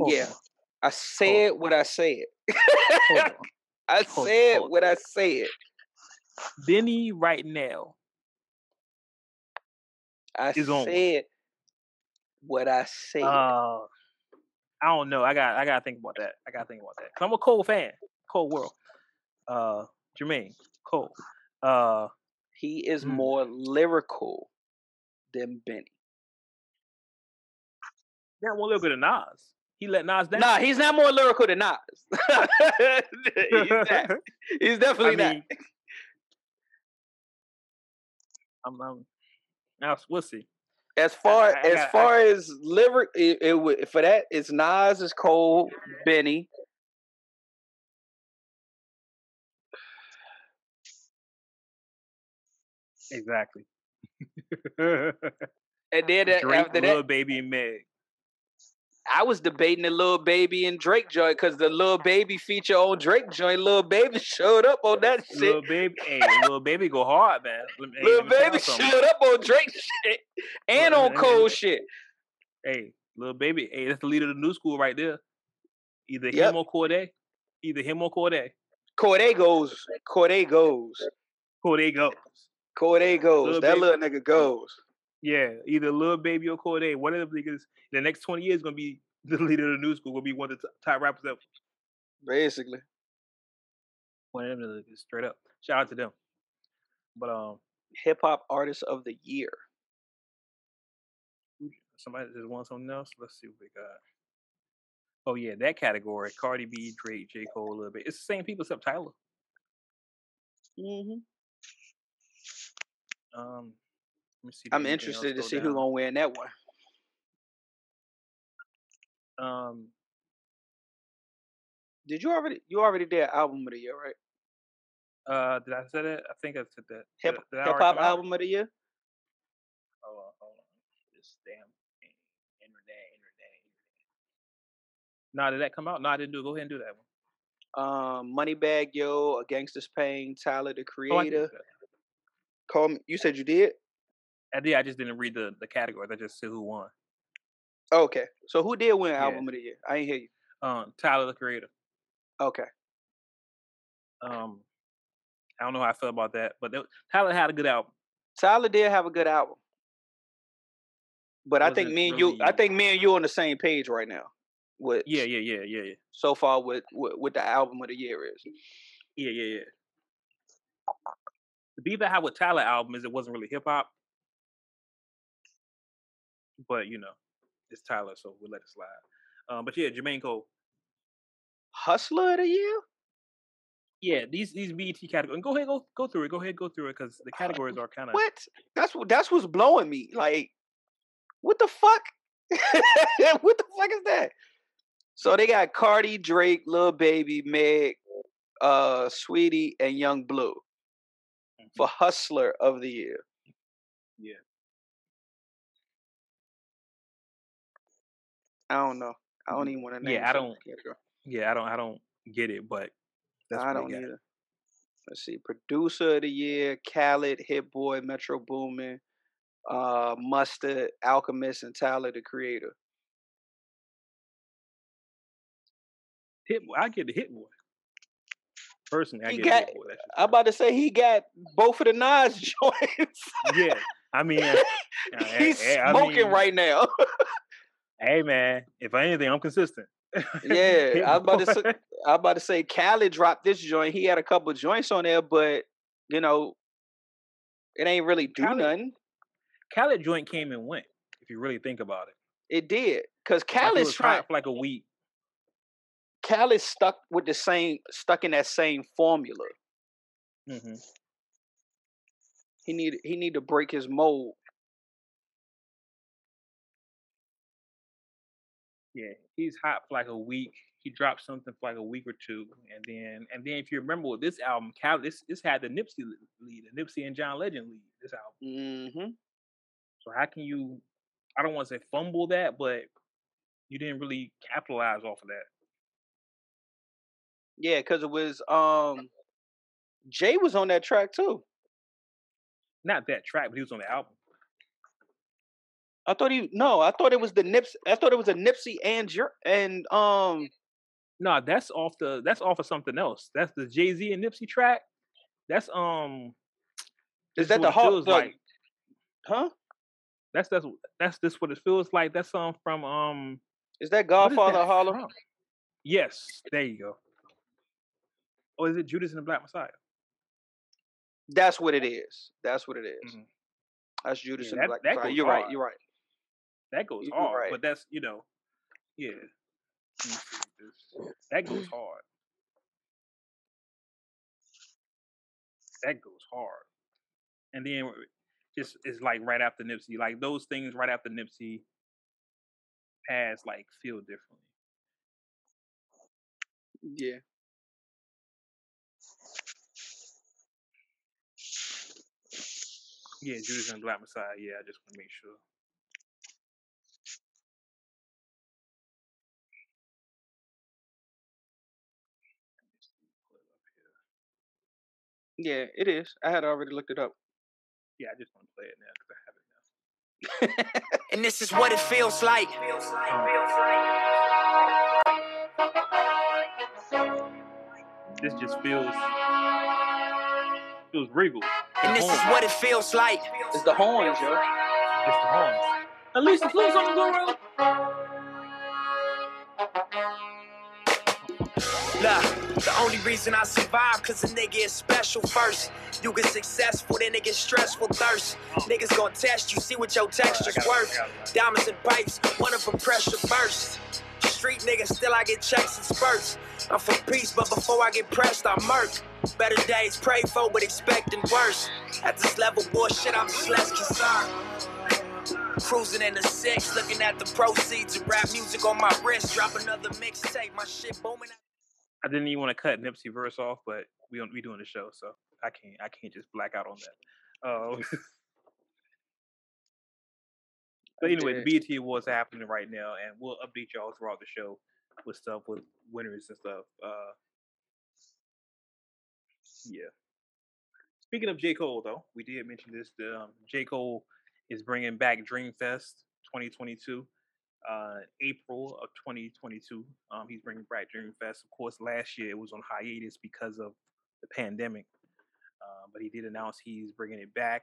Hold yeah, on. I said Hold what on. I said. I Hold said on. what I said. Benny right now. I is said on. what I said. Uh, I don't know. I got. I gotta think about that. I gotta think about that. Cause I'm a Cole fan. Cole world. Uh, Jermaine Cole. Uh, he is hmm. more lyrical than Benny. Not more lyrical than Nas. He let Nas down. Nah, he's not more lyrical than Nas. he's, not. he's definitely I mean, not. I'm. I'm now we'll see. As far I, I, as I, far I, as lyric, it, it for that it's Nas, it's Cole, Benny. Exactly. and then Drake, after that, Lil Baby and Meg. I was debating the Lil Baby and Drake joint because the Lil Baby feature on Drake joint, Lil Baby showed up on that shit. Lil Baby, hey, Lil Baby go hard, man. Hey, Lil Baby showed up on Drake shit and on Cole shit. Hey, Lil Baby, hey, that's the leader of the new school right there. Either yep. him or Cordae. Either him or Cordae. Cordae goes. Cordae goes. Cordae goes. Cordae goes. Lil that baby. Little nigga goes. Yeah, either Lil Baby or Cordae. One of the niggas in the next twenty years gonna be the leader of the new school. Gonna be one of the top rappers ever. Basically, one of them niggas, straight up. Shout out to them. But um, hip hop artist of the year. Somebody just want something else. Let's see what we got. Oh yeah, that category: Cardi B, Drake, J. Cole, Lil Baby. It's the same people except Tyler. Mm-hmm. Um, let me see. I'm interested to see down. Who's gonna win that one. Um, did you already? You already did album of the year, right? Uh, did I say that? I think I said that. Hip hop album of the year. Hold on, hold on. This damn thing. Internet, internet, internet. Nah, did that come out? Nah, I didn't do it. Go ahead and do that one. Um, Moneybag Yo, A Gangsta's Pain, Tyler the Creator. Oh, Call me. You said you did. I did. I just didn't read the the categories. I just said who won. Okay, so who did win yeah. album of the year? I ain't hear you. Um, Tyler the Creator. Okay. Um, I don't know how I feel about that, but Tyler had a good album. Tyler did have a good album, but I think me and really you, I think me and you on the same page right now. With yeah, yeah, yeah, yeah, yeah. So far, with what the album of the year is. Yeah, yeah, yeah. The beef I had with Tyler album is it wasn't really hip hop, but you know. It's Tyler, so we'll let it slide. Um, but yeah, Jermaine Cole. Hustler of the year? Yeah, these these B E T categories. And go ahead, go go through it. Go ahead, go through it, because the categories are kind of what? That's what that's what's blowing me. Like, what the fuck? What the fuck is that? So they got Cardi, Drake, Lil Baby, Meg, uh, Sweetie, and Young Blue mm-hmm. for Hustler of the Year. Yeah. I don't know. I don't even want to name Yeah, I don't. Yeah, I don't. I don't get it, but that's I don't either. It. Let's see. Producer of the year: Khaled, Hit Boy, Metro Boomin, uh, Mustard, Alchemist, and Tyler the Creator. Hit Boy. I get the Hit Boy. Personally, I he get got, the Hit Boy. I'm about to say he got both of the Nas joints. Yeah, I mean, I, I, he's I, I, smoking I mean, right now. Hey man, if anything, I'm consistent. Yeah, I was about to say, I was about to say, Khaled dropped this joint. He had a couple of joints on there, but you know, it ain't really do Khaled, nothing. Khaled joint came and went. If you really think about it, it did because Khaled's trying like a week. Khaled stuck with the same, stuck in that same formula. Mm-hmm. He need he need to break his mold. Yeah, he's hot for like a week. He dropped something for like a week or two, and then and then if you remember with this album, Khaled, this this had the Nipsey lead, the Nipsey and John Legend lead. This album. Mm-hmm. So how can you? I don't want to say fumble that, but you didn't really capitalize off of that. Yeah, because it was um, Jay was on that track too. Not that track, but he was on the album. I thought he no. I thought it was the Nips. I thought it was a Nipsey and and um. No, that's off the. That's off of something else. That's the Jay-Z and Nipsey track. That's um. Is that the Hawk? Like, huh? That's that's that's this what it feels like. That's um from um. Is that Godfather Harlem? From? Yes, there you go. Or is it Judas and the Black Messiah? That's what it is. That's what it is. Mm-hmm. That's Judas yeah, and that, the Black that Messiah. You're hard. right. You're right. That goes You're hard, right. but that's, you know, yeah. That goes hard. That goes hard. And then just it's like right after Nipsey. Like those things right after Nipsey has like feel differently. Yeah. Yeah, Judas and Black Messiah. Yeah, I just want to make sure. Yeah, it is. I had already looked it up. Yeah, I just want to play it now because I have it now. And this is what it feels like. Feels like, feels like. this just feels feels regal. And this is what it feels like. It's the horns, yo. It's the horns. At least the flutes on the go round. The only reason I survive, cause a nigga is special first. You get successful, then it get stressful thirst. Niggas gon' test you, see what your texture's worth. Diamonds and pipes, one of them pressure burst. Street niggas, still I get checks and spurts. I'm for peace, but before I get pressed, I murk. Better days, pray for, but expecting worse. At this level, bullshit, I'm just less concerned. Cruising in the six, looking at the proceeds and rap music on my wrist. Drop another mixtape, my shit booming. I didn't even want to cut Nipsey verse off, but we don't, we doing the show, so I can't I can't just black out on that. Um, but anyway, the B E T Awards are happening right now, and we'll update y'all throughout the show with stuff with winners and stuff. Uh, yeah. Speaking of J. Cole, though, we did mention this. Um, J. Cole is bringing back Dream Fest twenty twenty-two. Uh, April of twenty twenty-two, um, he's bringing back Dream Fest. Of course, last year it was on hiatus because of the pandemic, uh, but he did announce he's bringing it back.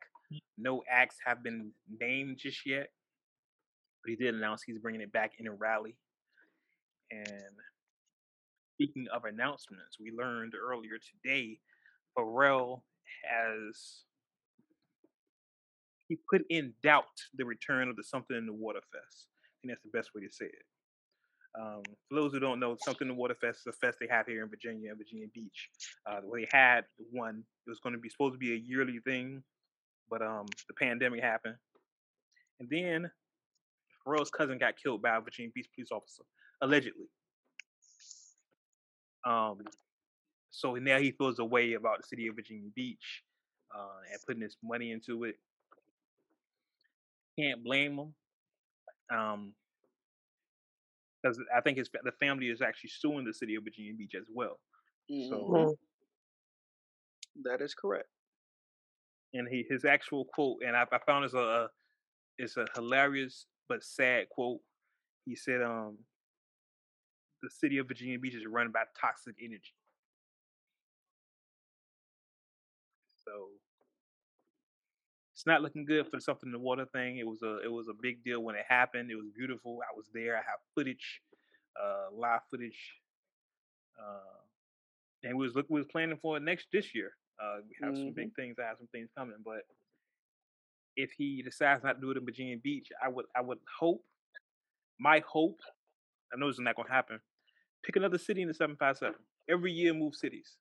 No acts have been named just yet, but he did announce he's bringing it back in a rally. And speaking of announcements, we learned earlier today, Pharrell has he put in doubt the return of the Something in the Water Fest. That's the best way to say it. Um, for those who don't know, Something in the Water Fest is a fest they have here in Virginia, in Virginia Beach. Uh, they had one. It was going to be supposed to be a yearly thing, but um, the pandemic happened. And then Pharrell's cousin got killed by a Virginia Beach police officer, allegedly. Um, so now he feels a way about the city of Virginia Beach uh, and putting his money into it. Can't blame him. Um, because I think his the family is actually suing the city of Virginia Beach as well. Mm-hmm. So that is correct. And he his actual quote, and I, I found it's a it's a hilarious but sad quote. He said, "Um, the city of Virginia Beach is run by toxic energy." So. It's not looking good for the Something in the Water thing. It was a it was a big deal when it happened. It was beautiful. I was there. I have footage, uh, live footage, uh, and we was look we was planning for it next this year. Uh, we have mm-hmm. some big things. I have some things coming, but if he decides not to do it in Virginia Beach, I would I would hope. My hope, I know it's not going to happen. Pick another city in the seven five seven. Every year, move cities.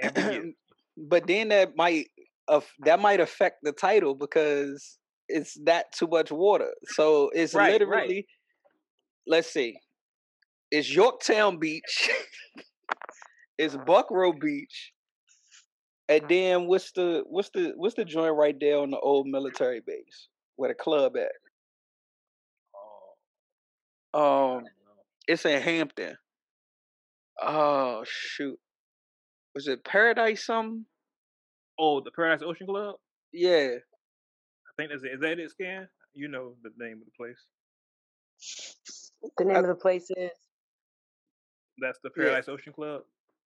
Every year. But then that might. Of, that might affect the title because it's that too much water. So it's right, literally, right. Let's see, it's Yorktown Beach, it's Buckrow Beach, and then what's the what's the what's the joint right there on the old military base where the club at? Oh, um, it's in Hampton. Oh shoot, was it Paradise something? Oh, the Paradise Ocean Club? Yeah. I think that's it. Is that it, Scan? You know the name of the place. The name I, of the place is? That's the Paradise yeah. Ocean Club?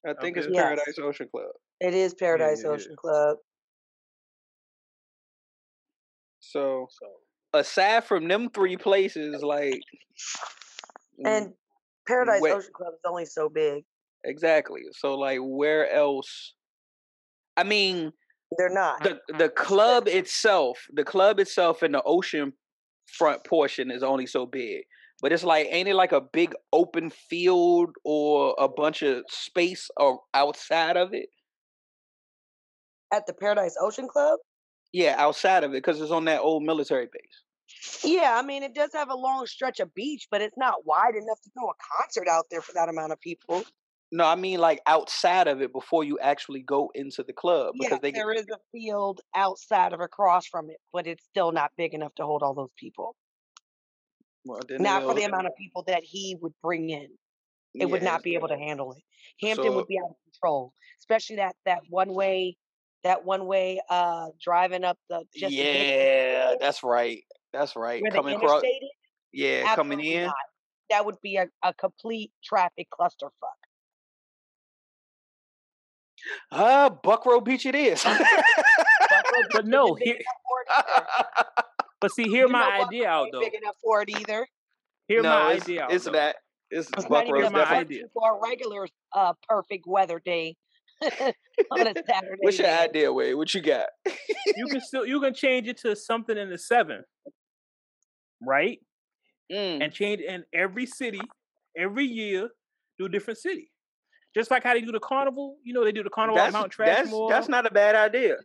I think okay. it's yes. Paradise Ocean Club. It is Paradise yeah, Ocean is. Club. So, aside from them three places, like... And Paradise where, Ocean Club is only so big. Exactly. So, like, where else... I mean... They're not. The the club itself, the club itself in the ocean front portion is only so big. But it's like, ain't it like a big open field or a bunch of space or outside of it? At the Paradise Ocean Club? Yeah, outside of it, because it's on that old military base. Yeah, I mean, it does have a long stretch of beach, but it's not wide enough to throw a concert out there for that amount of people. No, I mean like outside of it before you actually go into the club. Because yeah, they there get... is a field outside of across from it, but it's still not big enough to hold all those people. Well, not for the amount of people that he would bring in. It yeah, would not be able to handle it. Hampton so, would be out of control, especially that that one way, that one way uh, driving up the. Just yeah, the that's right. That's right. Where coming across. Yeah, absolutely coming in. Not. That would be a, a complete traffic clusterfuck. Uh, Buck Road Beach it is. But no, here, but see, here you my know, idea out though. Big enough for it either. Here no, my it's, idea it's out. It's that. It's, it's Buck Road. My idea for a regular uh, perfect weather day. On a Saturday. What's your day. idea, Wade? What you got? You can still you can change it to something in the seven, right? Mm. And change in every city, every year, do a different city. Just like how they do the carnival, you know, they do the carnival that's, on Mount Trashmore. That's, that's not a bad idea.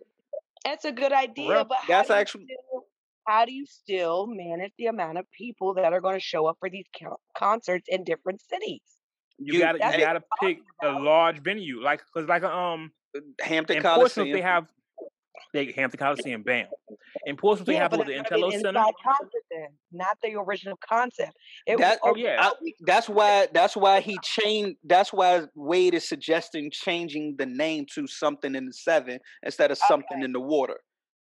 That's a good idea, Real, but that's how, actually... do you still, how do you still manage the amount of people that are going to show up for these concerts in different cities? You got to you got to pick about. a large venue, like because like um, Hampton Coliseum. They have they Hampton Coliseum, bam. In Portsmouth, yeah, they have what, the Intello Center. Then, not the original concept. It that, was, oh yeah, I, that's why. That's why he changed. That's why Wade is suggesting changing the name to something in the seven instead of something okay. in the water.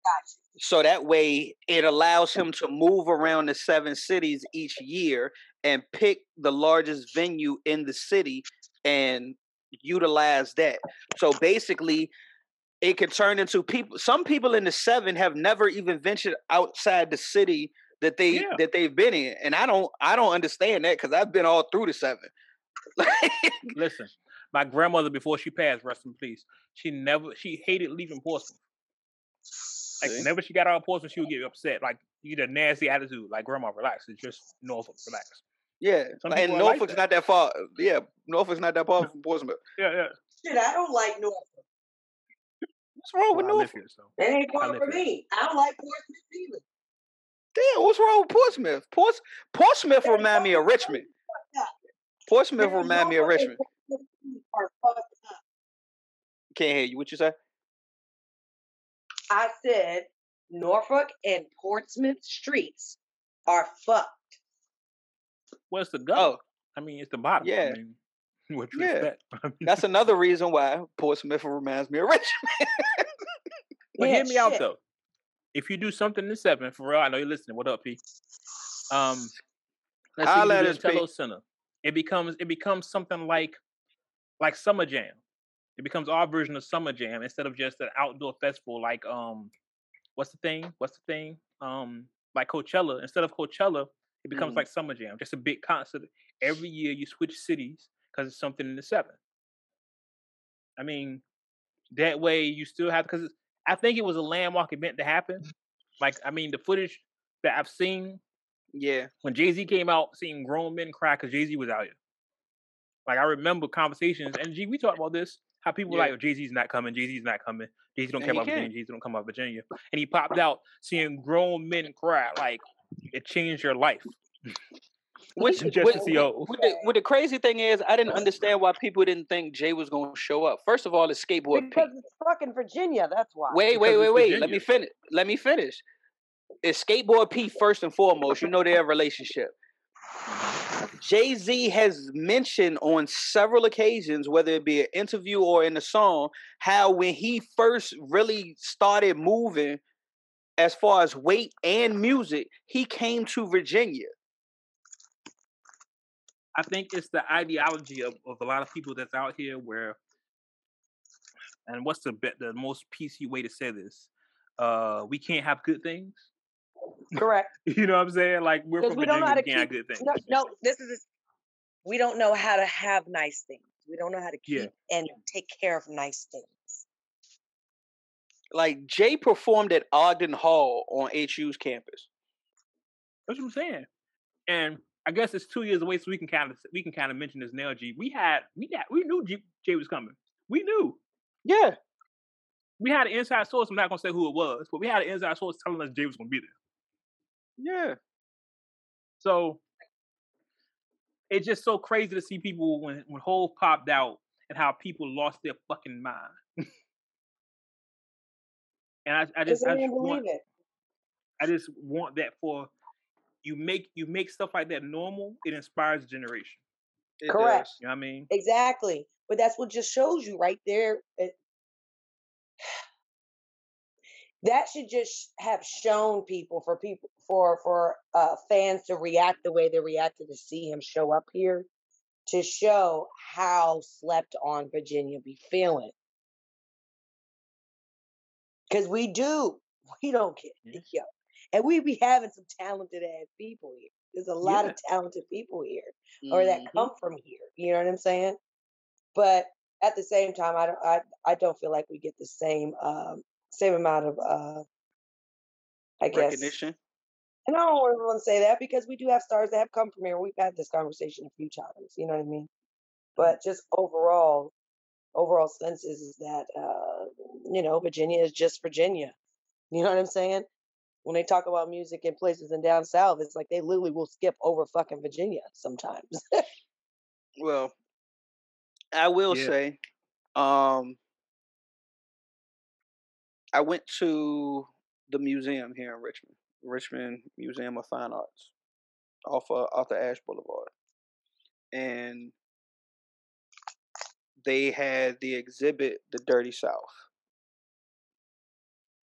Gotcha. So that way it allows him to move around the seven cities each year and pick the largest venue in the city and utilize that. So basically it could turn into people. Some people in the seven have never even ventured outside the city that they yeah. that they've been in. And I don't I don't understand that because I've been all through the seven. Listen, my grandmother before she passed, rest in peace, she never she hated leaving Portsmouth. Like, whenever she got out of Portsmouth, she would get upset. Like, you get a nasty attitude. Like, grandma, relax. It's just Norfolk, relax. Yeah. Some and Norfolk's like that. not that far. Yeah. Norfolk's not that far from Portsmouth. Yeah, yeah. Shit, I don't like Norfolk. What's wrong well, with I Norfolk? Here, so. That ain't far for me. I don't like Portsmouth either. Damn, what's wrong with Portsmouth? Ports Portsmouth remind me of Richmond. Portsmouth remind me of Richmond. Can't hear you. What you say? I said Norfolk and Portsmouth streets are fucked. Well, it's the go. Oh. I mean, it's the bottom. Yeah. I mean, what you yeah. expect. That's another reason why Portsmouth reminds me of Richmond. But yeah, hear me shit. out, though. If you do something in seven, for real, I know you're listening. What up, P? Um, let's I'll see let us Tello Center. It becomes, it becomes something like, like Summer Jam. It becomes our version of Summer Jam instead of just an outdoor festival like um, what's the thing? What's the thing? Um, like Coachella. Instead of Coachella, it becomes mm. like Summer Jam, just a big concert. Every year you switch cities because it's something in the seven. I mean, that way you still have because I think it was a landmark event to happen. Like I mean, the footage that I've seen, yeah, when Jay-Z came out, seeing grown men cry because Jay-Z was out here. Like I remember conversations, and G, we talked about this. How people yeah. were like, Jay-Z's not coming, Jay-Z's not coming, Jay-Z don't and care about can. Virginia, Jay-Z don't come about Virginia. And he popped out seeing grown men cry, like, it changed your life. Which, just what, what, the, what the crazy thing is, I didn't understand why people didn't think Jay was going to show up. First of all, the skateboard Because Pete. it's fucking Virginia, that's why. Wait, because wait, wait, wait, Virginia. let me finish. Let me finish. It's Skateboard Pete first and foremost. You know they have a relationship. Jay-Z has mentioned on several occasions, whether it be an interview or in a song, how when he first really started moving as far as weight and music, he came to Virginia. I think it's the ideology of, of a lot of people that's out here where, and what's the, the most P C way to say this? Uh, we can't have good things. Correct. You know what I'm saying? Like we're from we Virginia, don't know how to we keep, good things. No, no, this is we don't know how to have nice things. We don't know how to keep yeah. and take care of nice things. Like Jay performed at Ogden Hall on H U's campus. That's what I'm saying. And I guess it's two years away, so we can kind of we can kind of mention this now. G, we had we had we knew G, Jay was coming. We knew. Yeah. We had an inside source. I'm not gonna say who it was, but we had an inside source telling us Jay was gonna be there. Yeah. So it's just so crazy to see people when when Hov popped out and how people lost their fucking mind. And I, I just, I just want, it. I just want that for you. Make you make stuff like that normal. It inspires generation. It Correct. Does, you know what I mean? Exactly. But that's what just shows you right there. It, that should just have shown people for people for for uh, fans to react the way they reacted to see him show up here, to show how slept on Virginia be feeling. Because we do. We don't get yeah. yo. And we be having some talented ass people here. There's a lot yeah. of talented people here mm-hmm. or that come from here. You know what I'm saying? But at the same time, I don't I, I don't feel like we get the same um, same amount of uh, I guess recognition. And I don't want to say that because we do have stars that have come from here. We've had this conversation a few times, you know what I mean? But just overall, overall sense is, is that, uh, you know, Virginia is just Virginia. You know what I'm saying? When they talk about music in places in down south, it's like they literally will skip over fucking Virginia sometimes. Well, I will yeah. say, um, I went to the museum here in Richmond. Richmond Museum of Fine Arts off of, off the Ash Boulevard, and they had the exhibit The Dirty South.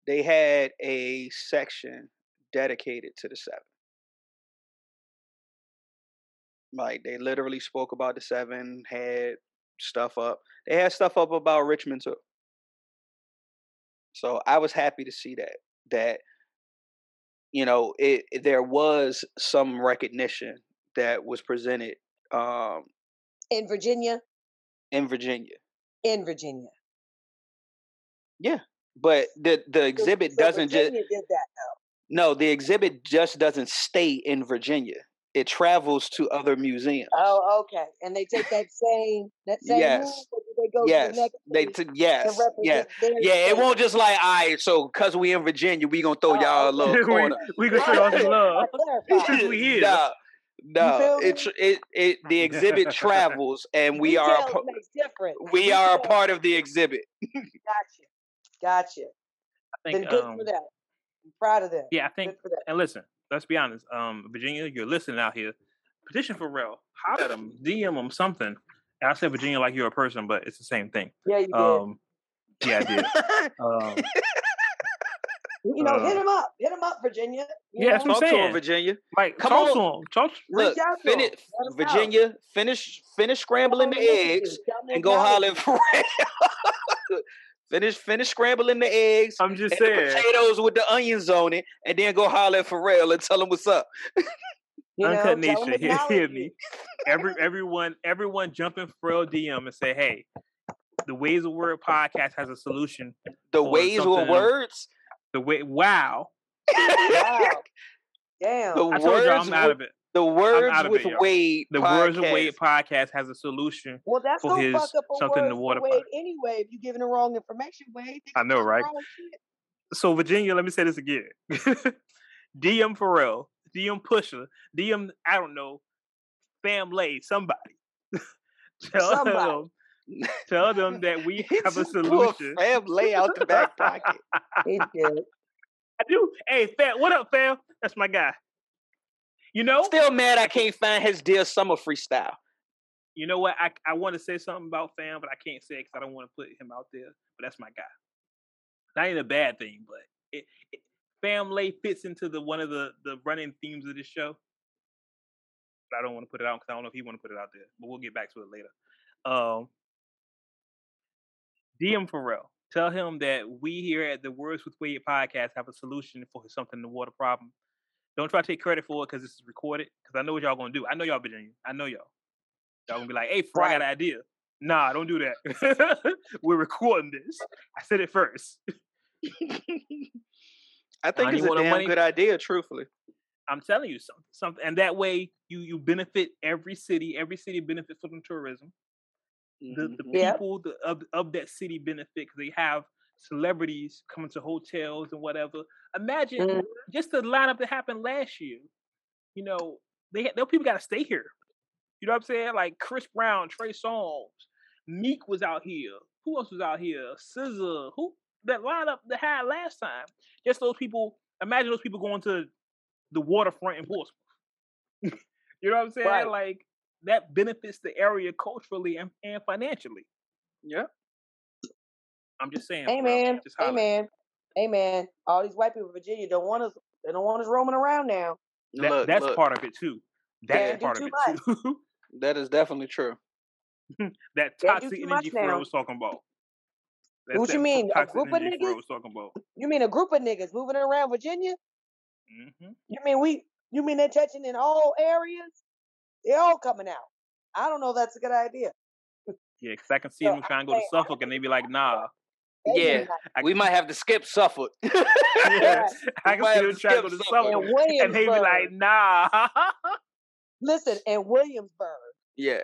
They had a section dedicated to the Seven. Like, they literally spoke about the Seven, had stuff up. They had stuff up about Richmond too. So I was happy to see that that you know, it, it there was some recognition that was presented um, in Virginia. In Virginia. In Virginia. Yeah, but the the exhibit so, so doesn't Virginia just did that, no, the exhibit just doesn't stay in Virginia. It travels to other museums. Oh, okay. And they take that same that same yes. move, or do they go yes. to the next they t- yes. yes. Yeah, yeah. It won't just like, all right, so because we in Virginia, we gonna throw oh, y'all a little corner. we, we gonna show y'all some love. Since we here. No, no. It, it it the exhibit travels, and we, we are a, we, we are a part of the exhibit. Gotcha, gotcha. I think, Been good um, for that. I'm proud of that. Yeah, I think. And listen, let's be honest, um, Virginia, you're listening out here. Petition Pharrell, holler at him, D M him something. And I said Virginia like you're a person, but it's the same thing. Yeah, you did. Um, yeah, I did. um, you know, uh, hit him up, hit him up, Virginia. You yeah, know? That's what I'm saying. Talk to him, Virginia. Like, come talk on, to him. Talk, look, finish, Virginia, finish, finish scrambling the eggs and go holler at Pharrell. Finish, finish scrambling the eggs. I'm just and saying the potatoes with the onions on it, and then go holler at Pharrell and tell him what's up. You Uncut know, Nation, hear, hear me. Every everyone, everyone, jump in Pharrell D M and say, "Hey, the Ways of Word podcast has a solution." The Ways of Words. The way. Wow. Wow. Damn. The I told words. Y'all I'm out with, of it. The words with it, Wade. The podcast. Words with Wade podcast has a solution. Well, that's for his fuck up something in the water. Wade anyway, if you're giving the wrong information, Wade. I know, right? So, Virginia, let me say this again. D M Pharrell, D M Pusher, D M I don't know, Fam Lay, somebody. tell somebody. them, tell them that we have a solution. Fam Lay out the back pocket. He did. I do. Hey, Fam, what up, Fam? That's my guy. You know, still mad I can't find his Dear Summer freestyle. You know what? I, I want to say something about Fam, but I can't say it because I don't want to put him out there. But that's my guy. That ain't a bad thing, but it, it, Fam Lay fits into the one of the, the running themes of this show. But I don't want to put it out because I don't know if he want to put it out there. But we'll get back to it later. Um, D M Pharrell. Tell him that we here at the Words with Wade podcast have a solution for his Something in the Water problem. Don't try to take credit for it because this is recorded. Because I know what y'all gonna do. I know y'all Virginia. I know y'all. Y'all gonna be like, "Hey, Fro, I got an idea." Nah, don't do that. We're recording this. I said it first. I think it's a damn good idea. Truthfully, I'm telling you something. Something, and that way you you benefit every city. Every city benefits from tourism. Mm-hmm. The, the yep. people the, of of that city benefit because they have celebrities coming to hotels and whatever. Imagine mm-hmm. just the lineup that happened last year. You know, they those people got to stay here. You know what I'm saying? Like Chris Brown, Trey Songz, Meek was out here. Who else was out here? S Z A. Who that lineup they had last time? Just those people. Imagine those people going to the waterfront in Portsmouth. You know what I'm saying? Right. Like that benefits the area culturally and, and financially. Yeah. I'm just saying. Amen. Just Amen. Amen. All these white people in Virginia don't want us. They don't want us roaming around now. That, look, that's look. part of it too. That's part of it much. too. That is definitely true. That toxic energy Pharrell was talking about. That's what you mean? A group of niggas? You mean a group of niggas moving around Virginia? Mm-hmm. You mean we? You mean they're touching in all areas? They're all coming out. I don't know if that's a good idea. Yeah, because I can see so them trying to go to Suffolk and they be like, nah. Yeah, I, we might have to skip Suffolk. Yeah, I can see them trying to go to Suffolk and, and they be like, nah. Listen, in Williamsburg. Yeah.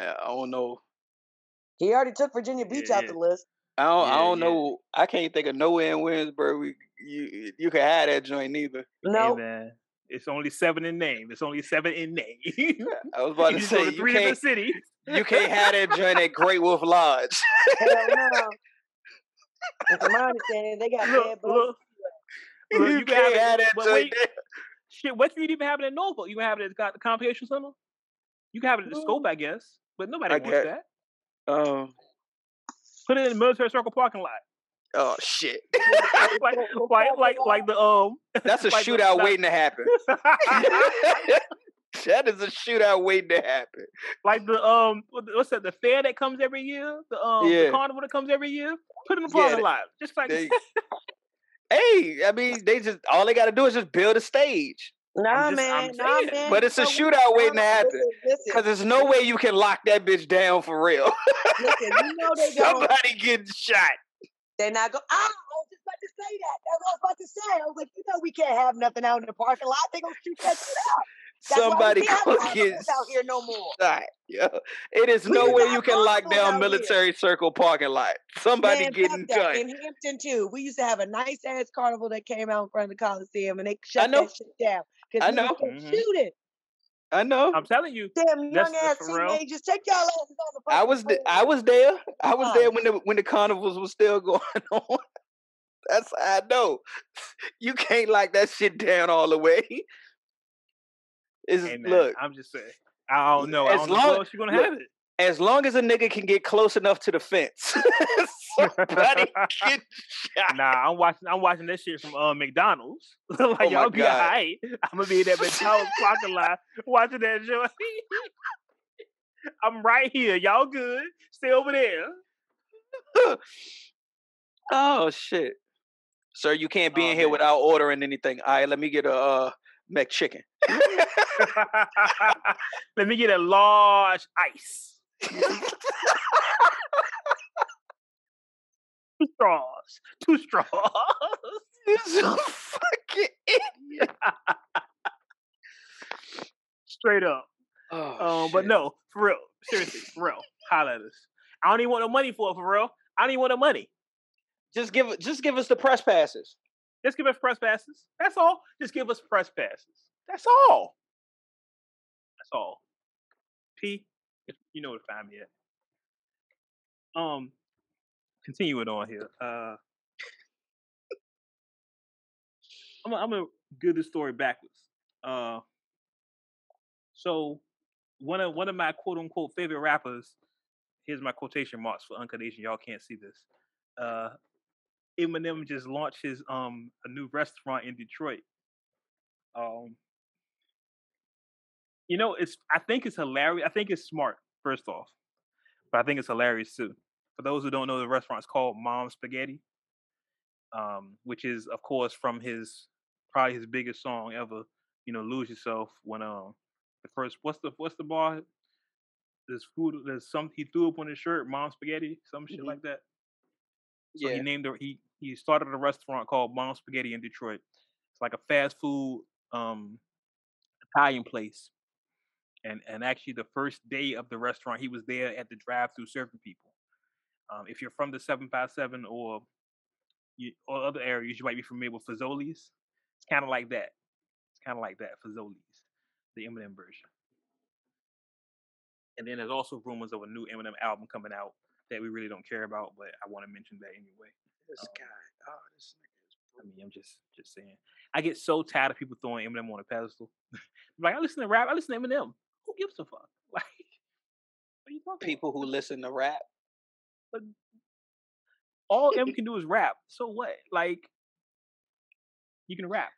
Uh, I don't know. He already took Virginia Beach yeah, out yeah. the list. I don't, yeah, I don't yeah. know. I can't think of nowhere in Williamsburg we, you you can have that joint neither. No. Hey, it's only seven in name. It's only seven in name. I was about to say, you three can't, city. You can't have that joint at Great Wolf Lodge. Hell no. And from my understanding, they got look, bad blood. You, you can't can have, have that joint wait, there. Shit, what you even having in Norfolk? You can have it at the Computational Center? You can have it at the Scope, I guess. But nobody I wants get, that. Um, Put it in the Military Circle parking lot. Oh shit! like, like, like, like the um. That's a like shootout waiting to happen. That is a shootout waiting to happen. Like the um, what's that? The fair that comes every year. The um, yeah. the carnival that comes every year. Put it in the parking yeah, lot, just like. They, hey, I mean, they just all they got to do is just build a stage. Nah, just, man, nah, man. But it's a shootout waiting to happen because there's no way you can lock that bitch down for real. Listen, you know they somebody getting shot. They're not going, ah, I was just about to say that. That's what I was about to say. I was like, you know, we can't have nothing out in the parking lot. They're going to shoot that shit out. That's somebody going to get out here no more. Right, yeah. It is we no way you can lock down Military here. Circle parking lot. Somebody Man, getting cut. In Hampton, too, we used to have a nice ass carnival that came out in front of the Coliseum and they shut that shit down. I know. Mm-hmm. Shooting. I know. I'm telling you. Damn young ass teenagers, take y'all asses on the party. I was th- I was there. I was there when the when the carnivals were still going on. That's how I know. You can't lock that shit down all the way. It's, hey man, look, I'm just saying. I don't know. As I don't long, know what else you're gonna look, have it. As long as a nigga can get close enough to the fence. Somebody get shot. Nah, I'm watching I'm watching this shit from uh, McDonald's. Like oh y'all be alright. I'm gonna be in that McDonald's parking lot watching that joint. I'm right here. Y'all good. Stay over there. Oh shit. Sir, you can't be oh, in man. here without ordering anything. All right, let me get a uh McChicken. Let me get a large ice. Two straws. Two straws. You're so fucking idiot. Straight up. Oh, um, but no, for real. Seriously, for real. Holla at us. I don't even want no money for it, for real. I don't even want no money. Just give just give us the press passes. Just give us press passes. That's all. Just give us press passes. That's all. That's all. P, you know where to find me at. Um, continue it on here. Uh, I'm I'm gonna do this story backwards. Uh, so one of one of my quote unquote favorite rappers. Here's my quotation marks for Uncut Asian. Y'all can't see this. Uh, Eminem just launched his um a new restaurant in Detroit. Um, you know, it's I think it's hilarious. I think it's smart, first off, but I think it's hilarious too. For those who don't know, the restaurant's called Mom Spaghetti, um, which is, of course, from his probably his biggest song ever. You know, Lose Yourself. When um, the first what's the what's the bar? There's food. There's some he threw up on his shirt. Mom Spaghetti, some shit mm-hmm. like that. So yeah. he named it, he he started a restaurant called Mom Spaghetti in Detroit. It's like a fast food um, Italian place. And and actually the first day of the restaurant, he was there at the drive-thru serving people. Um, if you're from the seven five seven or you, or other areas, you might be familiar with Fazoli's. It's kind of like that. It's kind of like that, Fazoli's, the Eminem version. And then there's also rumors of a new Eminem album coming out that we really don't care about, but I want to mention that anyway. This um, guy, oh, this nigga is brutal. I mean, I'm just just saying. I get so tired of people throwing Eminem on a pedestal. Like, I listen to rap, I listen to Eminem. Who gives a fuck? Like, what are you talking people about? Who listen to rap. But all Em can do is rap. So what? Like, you can rap.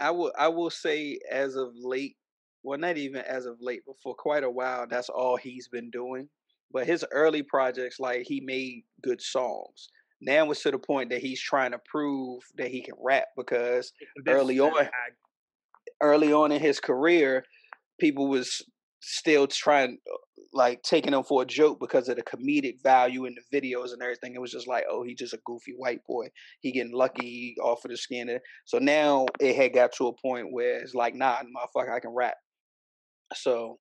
I will. I will say, as of late, well, not even as of late, but for quite a while, that's all he's been doing. But his early projects, like, he made good songs. Now it's to the point that he's trying to prove that he can rap, because this, early on, I, early on in his career, people was still trying, like, taking him for a joke because of the comedic value in the videos and everything. It was just like, oh, he's just a goofy white boy. He getting lucky off of the skin. So now it had got to a point where it's like, nah, motherfucker, I can rap. So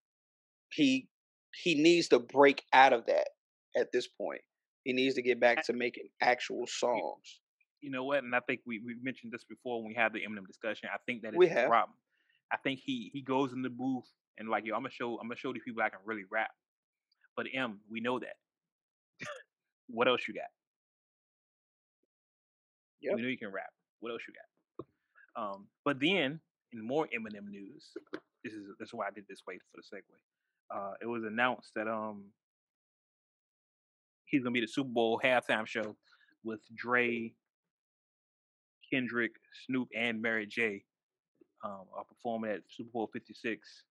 he he needs to break out of that at this point. He needs to get back to making actual songs. You know what? And I think we we mentioned this before when we had the Eminem discussion. I think that is the problem. I think he he goes in the booth and like, yo, I'm gonna show I'm gonna show these people I can really rap. But M, we know that. What else you got? Yep. We know you can rap. What else you got? Um, but then in more Eminem news, this is that's why I did this way for the segue. Uh, it was announced that um he's gonna be the Super Bowl halftime show with Dre, Kendrick, Snoop, and Mary J. Um, are performing at Super Bowl fifty-six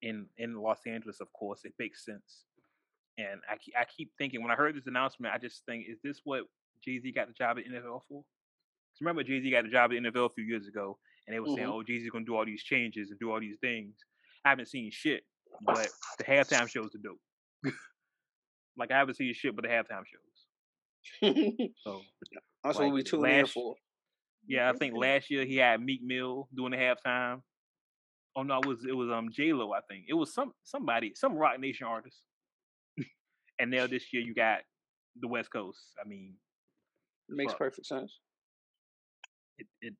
in in Los Angeles. Of course, it makes sense. And I I keep thinking, when I heard this announcement, I just think, is this what Jay-Z got the job at N F L for? Because remember, Jay-Z got the job at N F L a few years ago, and they were mm-hmm. saying, oh, Jay-Z's gonna do all these changes and do all these things. I haven't seen shit, but the halftime shows are dope. Like, I haven't seen shit but the halftime shows. So that's what we too here for. Yeah, I think last year he had Meek Mill doing the halftime. Oh no, it was it was um J Lo, I think. It was some somebody, some Rock Nation artist. And now this year you got the West Coast. I mean, it makes bro. perfect sense. It it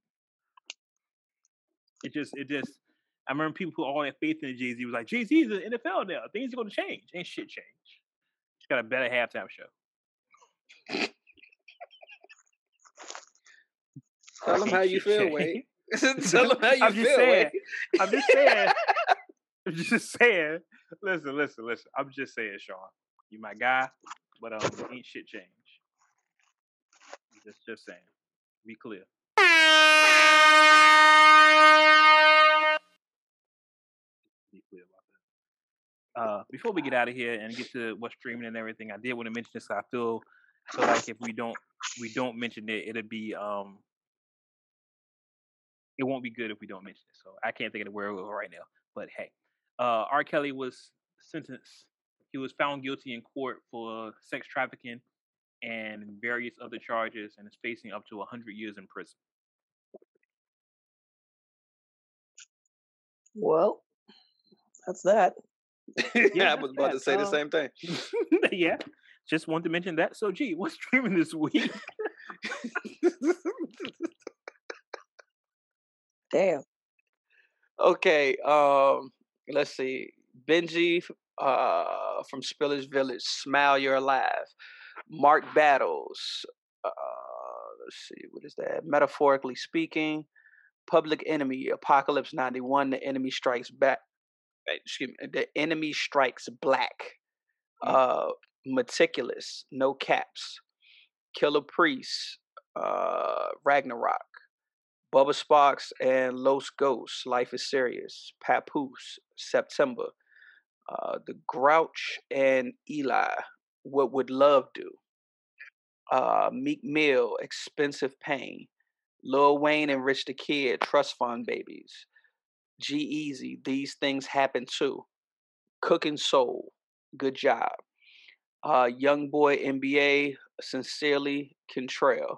it just it just I remember people put all that faith in Jay-Z. Was like, Jay-Z is in the N F L now. Things are gonna change. Ain't shit change. Got a better halftime show. Tell them how you feel, Wade. Tell them how you I'm feel, just saying, I'm just saying. I'm just saying. Listen, listen, listen. I'm just saying, Sean. You my guy, but um, ain't shit change. Just, just saying. Be clear. Be clear. Uh, before we get out of here and get to what's streaming and everything, I did want to mention this. I feel, I feel like if we don't, we don't mention it, it'll be, um, it won't be good if we don't mention it. So I can't think of the word right now. But hey, uh, R. Kelly was sentenced. He was found guilty in court for sex trafficking and various other charges, and is facing up to one hundred years in prison. Well, that's that. Yeah, yeah, I was about that. to say um, the same thing. Yeah, just wanted to mention that. So, gee, what's streaming this week? Damn. Okay, um, let's see. Benji uh, from Spillage Village, Smile You're Alive. Mark Battles. Uh, let's see, what is that? Metaphorically Speaking. Public Enemy, Apocalypse ninety-one, The Enemy Strikes Back. Excuse me, The Enemy Strikes Black, uh, Meticulous, No Caps, Killer Priest, uh, Ragnarok, Bubba Sparks and Los Ghosts, Life is Serious, Papoose, September, uh, The Grouch and Eli, What Would Love Do, uh, Meek Mill, Expensive Pain, Lil Wayne and Rich the Kid, Trust Fund Babies, G-Eazy, These Things Happen Too, Cooking Soul, Good Job, uh, Young Boy N B A, Sincerely Contrail,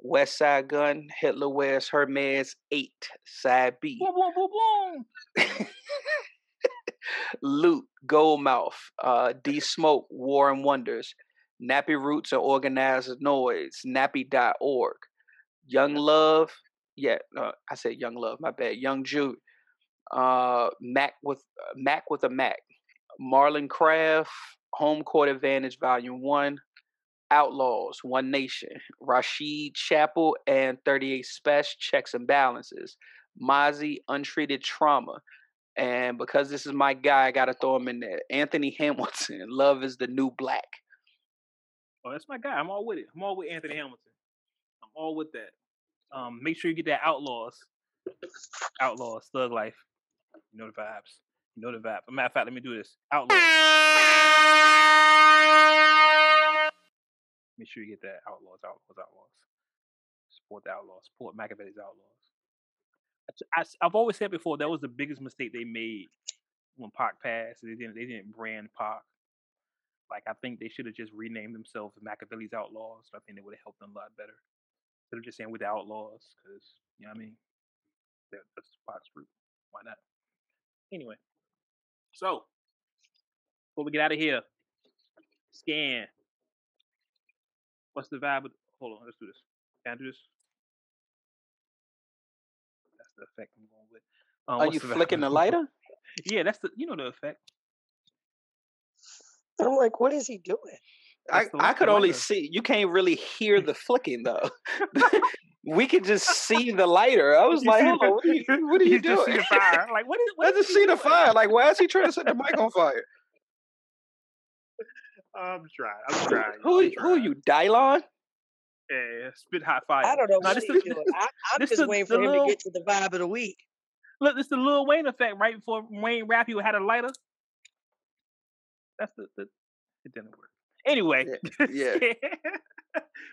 West Side Gun, Hitler Wears Her Meds eight, Side B, boom, boom, boom, boom. Loot, Goldmouth, uh, D-Smoke, War and Wonders, Nappy Roots and Organized Noise, Nappy dot org, Young Love, yeah, uh, I said Young Love, my bad, Young Jude, Uh, Mac with uh, Mac with a Mac, Marlon Craft, Home Court Advantage Volume One, Outlaws, One Nation, Rashid Chapel and thirty-eight Special, Checks and Balances, Mozzie, Untreated Trauma, and because this is my guy, I gotta throw him in there. Anthony Hamilton, Love Is the New Black. Oh, that's my guy. I'm all with it. I'm all with Anthony Hamilton. I'm all with that. Um, make sure you get that Outlaws, Outlaws, Thug Life. You know the vibes. You know the vibe. As a matter of fact, let me do this. Outlaws. Make sure you get that Outlaws, Outlaws, Outlaws. Support the Outlaws. Support Machiavelli's Outlaws. I, I, I've always said before, that was the biggest mistake they made when Pac passed. They didn't, they didn't brand Pac. Like, I think they should have just renamed themselves Machiavelli's Outlaws. So I think it would have helped them a lot better. Instead of just saying we're the Outlaws, because, you know what I mean? That, that's Pac's group. Why not? Anyway. So, before we get out of here, scan. What's the vibe? With, hold on, let's do this. Can I do this? That's the effect I'm going with. Um, Are you the flicking the lighter? Yeah, that's the, you know, the effect. I'm like, what is he doing? I, I could only see. You can't really hear the flicking, though. We could just see the lighter. I was you like, oh, what are you, what are you, you doing? Just see the fire. Like, what is, what I just see doing? The fire. Like, why is he trying to set the mic on fire? I'm trying. I'm trying. Who, I'm trying. Who are you, Dylon? Yeah, spit hot fire. I don't know what he's doing. I, I'm just the, waiting for him little, to get to the vibe of the week. Look, it's the Lil Wayne effect. Right before Wayne rap, he had a lighter. That's the, the it didn't work. Anyway, yeah. yeah.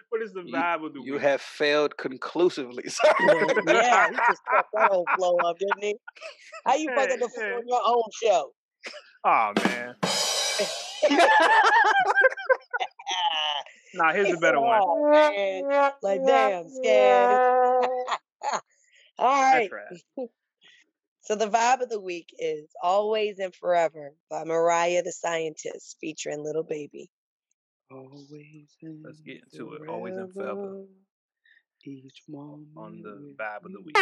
What is the vibe you, of the week? You have failed conclusively. Yeah, he just fucked that whole flow up, didn't he? How you fucking the flow on your own show? Oh man. Nah, here's a better one. Oh, like, damn, scared. All right. Right. So the vibe of the week is "Always and Forever" by Mariah the Scientist featuring Lil Baby. Always and let's get into it. Always and forever. Each one on the vibe of the week.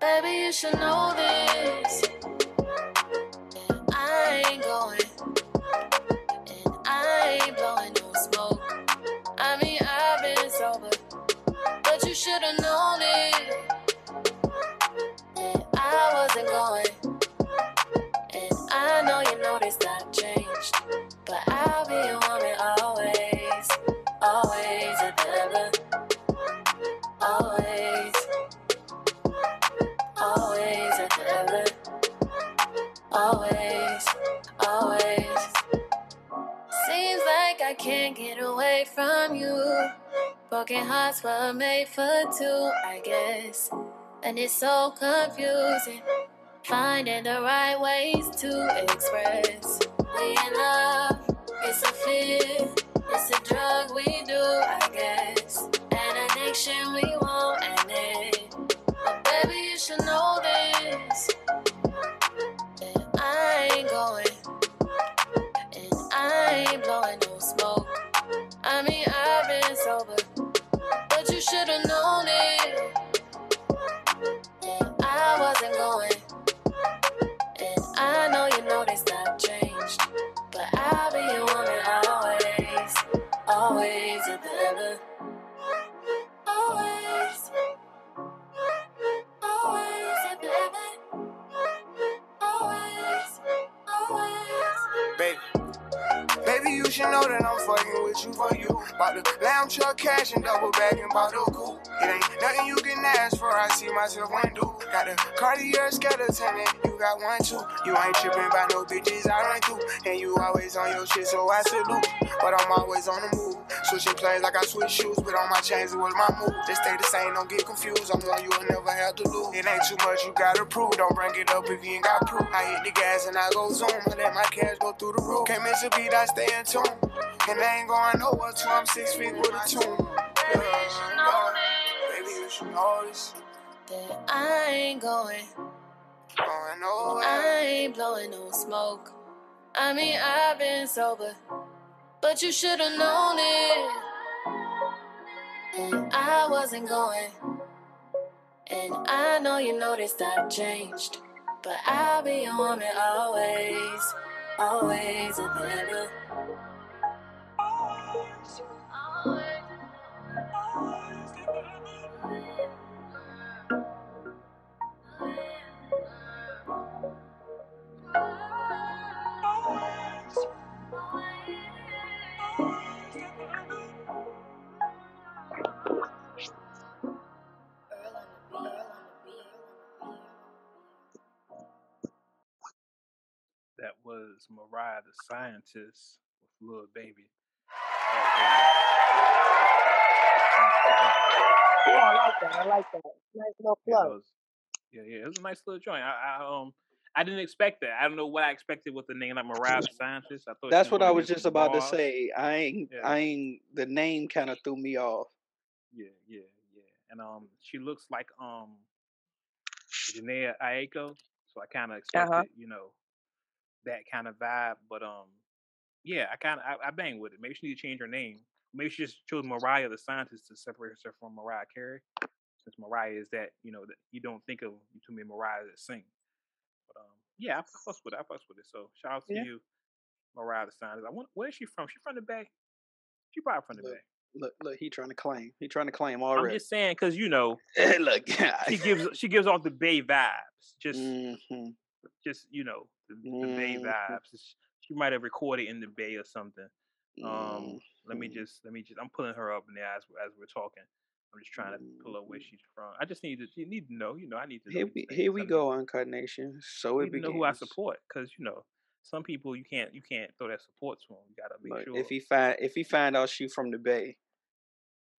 Baby, you should know this. I ain't going, and I ain't blowing no smoke. I mean, I've been sober, but you should have known it. I wasn't going, and I know you noticed I changed, but I'll be a woman always, always and ever, always. Always and ever, always, always. Seems like I can't get away from you. Broken hearts were made for two, I guess. And it's so confusing, finding the right ways to express. We in love, it's a fear, it's a drug we do, I guess. An addiction we won't end it. But baby, you should know this. And I ain't going, and I ain't blowing no smoke. I mean, I've been sober, but you should have known it. I wasn't going, and I know you noticed I've changed, but I'll be your woman always, always and ever, always. Baby, you should know that I'm fucking with you for you. Bought the lamb truck cash and double back and bought a coupe. It ain't nothing you can ask for, I see myself one do. Got a Cartier skeleton and you got one too. You ain't tripping by no bitches I run through. And you always on your shit, so I salute. But I'm always on the move. Switching planes like I switch shoes, but on my chains it was my move. Just stay the same, don't get confused. I'm one you'll never have to lose. It ain't too much you gotta prove. Don't bring it up if you ain't got proof. I hit the gas and I go zoom. I let my cash go through the roof. Can't miss a beat, I stay in tune. And I ain't going nowhere till I'm six feet with a tune. Baby, you should know this. Baby, you should know this. That I ain't going. Going nowhere. I ain't blowing no smoke. I mean, I've been sober. But you should have known it. And I wasn't going. And I know you noticed I've changed. But I'll be your woman always. Always and ever. Always. Always. Always and ever. That was Mariah the Scientist with Lil Baby. Yeah, I like that. I like that. Nice little plug. Yeah, yeah, it was a nice little joint. I, I um, I didn't expect that. I don't know what I expected with the name like Mariah the Scientist. I thought that's what I was just about bars. to say. I ain't, yeah. I ain't. The name kind of threw me off. Yeah, yeah, yeah. And um, she looks like um, Jhené Aiko, so I kind of expected, uh-huh. you know, that kind of vibe. But um, yeah, I kind of, I, I bang with it. Maybe she need to change her name. Maybe she just chose Mariah the Scientist to separate herself from Mariah Carey, since Mariah is that, you know, that you don't think of too many Mariahs that sing. But um, yeah, I fuss with it. I fuss with it. So shout out to yeah. you, Mariah the Scientist. I want, where is she from? She from the Bay? She probably from the look, Bay. Look, look, he trying to claim. He trying to claim already. I'm just saying, because, you know, look, she gives she gives off the Bay vibes. Just, mm-hmm. just you know, the, mm-hmm. the Bay vibes. She might have recorded in the Bay or something. Um, let me just, let me just. I'm pulling her up now as as we're talking. I'm just trying to pull up where she's from. I just need to, you need to know. You know, I need to. Know here we here we go on Uncut Nation. So it begins. Know who I support, because you know some people you can't you can't throw that support to them. You gotta make but sure. If he find if he find out she from the Bay,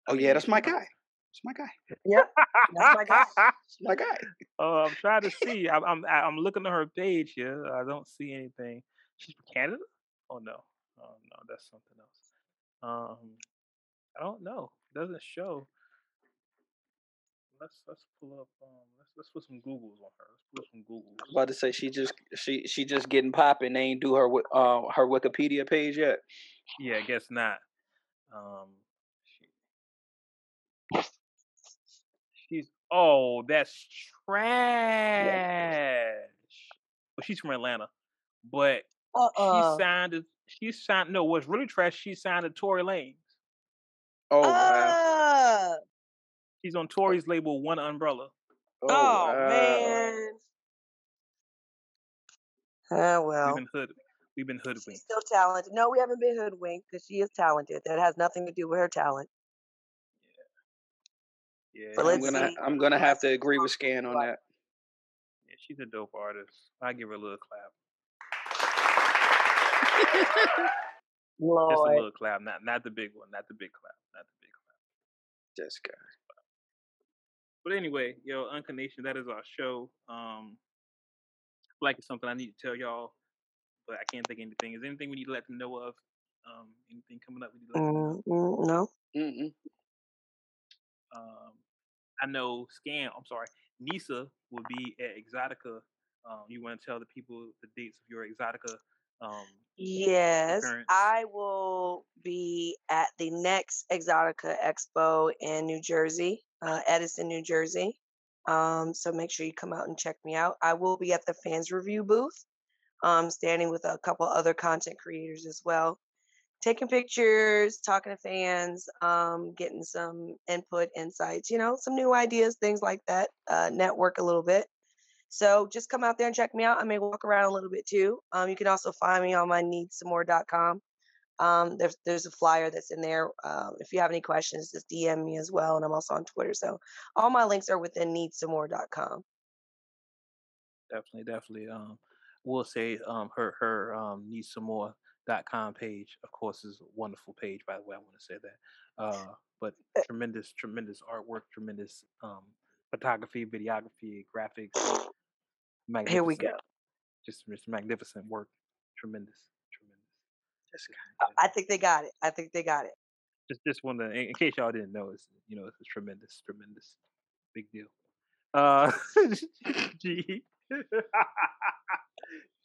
oh I mean, yeah, that's my guy. That's my guy. Yeah, that's my guy. That's my guy. Oh, uh, I'm trying to see. I'm I'm I'm looking at her page here. I don't see anything. She's from Canada. Oh no. Oh no, that's something else. Um, I don't know. It doesn't show. Let's let's pull up. Um, let's let's put some Googles on her. Let's put some Googles. I was about to say she just she she just getting popping. They ain't do her uh her Wikipedia page yet. Yeah, I guess not. Um, she, she's oh that's trash. Well, she's from Atlanta, but uh-uh. she signed a. She signed no. What's really trash? She signed to Tory Lanez. Oh, wow. Uh, she's on Tory's label, One Umbrella. Oh, oh wow. man. Oh well. We've been, hood- We've been hoodwinked. She's still talented. No, we haven't been hoodwinked because she is talented. That has nothing to do with her talent. Yeah. Yeah. But I'm gonna. See. I'm gonna have to agree with Scan on that. Yeah, she's a dope artist. I give her a little clap. Lord. Just a little clap, not not the big one, not the big clap, not the big clap. Just guy. But anyway, yo, Uncut Nation, that is our show. Um, I feel like it's something I need to tell y'all, but I can't think of anything. Is there anything we need to let them know of? Um, anything coming up? We need to let them know? No. Mm-mm. Um, I know. Scam. I'm sorry. Nisa will be at Exotica. Um, you want to tell the people the dates of your Exotica? Um, yes, appearance. I will be at the next Exotica Expo in New Jersey, uh, Edison, New Jersey. Um, so make sure you come out and check me out. I will be at the Fans Review booth, um, standing with a couple other content creators as well, taking pictures, talking to fans, um, getting some input, insights, you know, some new ideas, things like that, uh, network a little bit. So just come out there and check me out. I may walk around a little bit too. Um, you can also find me on my need some more dot com. Um, there's, there's a flyer that's in there. Um, if you have any questions, just D M me as well. And I'm also on Twitter. So all my links are within need some more dot com. Definitely, definitely. Um, we'll say um, her her um, need some more dot com page, of course, is a wonderful page, by the way. I want to say that. Uh, but tremendous, tremendous artwork, tremendous um, photography, videography, graphics. Magnificent. Here we go. Just, just magnificent work. Tremendous. Tremendous. I think they got it. I think they got it. Just just want to, in case y'all didn't know, it's, you know, it's a tremendous, tremendous big deal. Uh, G,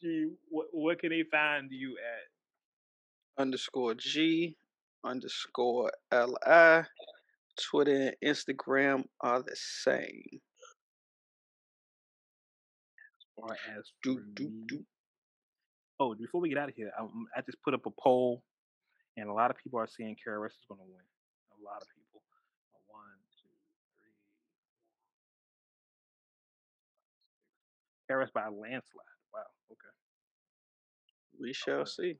G, what, what can they find you at? Underscore G, underscore L I. Twitter and Instagram are the same. Or as do, do, do. Oh, before we get out of here, I, I just put up a poll, and a lot of people are saying K R S is going to win. A lot of people. One, two, three. K R S by a landslide. Wow. Okay. We shall right. see.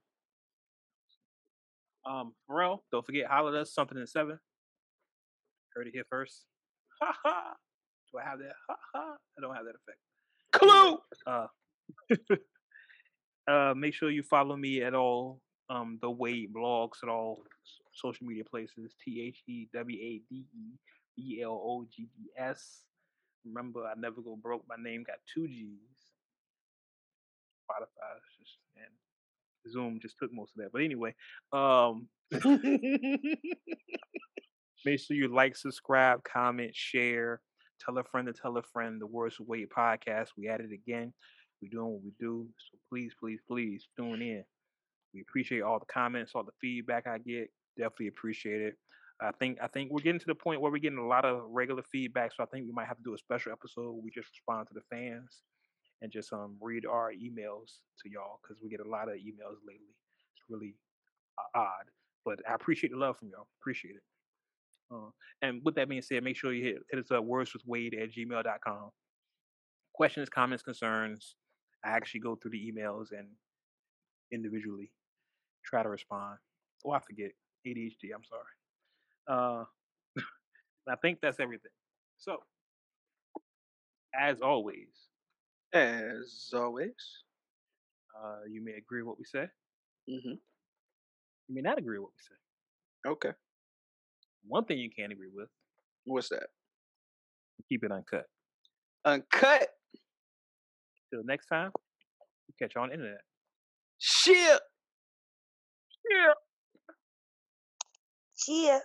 Um, Pharrell, don't forget, holler at us. Something in seven. Heard it here first. Ha ha. Do I have that? Ha ha. I don't have that effect. Clue. Uh, Uh, make sure you follow me at all um, the Wade blogs at all social media places. T H E W A D E B L O G D S. Remember, I never go broke. My name got two G's. Spotify just, and Zoom just took most of that. But anyway, um, make sure you like, subscribe, comment, share. Tell a friend to tell a friend. The Worst Wade Podcast. We at it again. We're doing what we do. So please, please, please tune in. We appreciate all the comments, all the feedback I get. Definitely appreciate it. I think I think we're getting to the point where we're getting a lot of regular feedback. So I think we might have to do a special episode where we just respond to the fans and just um read our emails to y'all, because we get a lot of emails lately. It's really uh, odd, but I appreciate the love from y'all. Appreciate it. Uh, and with that being said, make sure you hit, hit us up, words with wade at gmail dot com. Questions, comments, concerns. I actually go through the emails and individually try to respond. Oh, I forget. A D H D, I'm sorry. Uh, I think that's everything. So, as always, as always, uh, you may agree with what we say. Mm-hmm. You may not agree with what we say. Okay. One thing you can't agree with. What's that? Keep it uncut. Uncut. Till next time, we'll catch you on the internet. Shit. Yeah. Yeah. Yeah.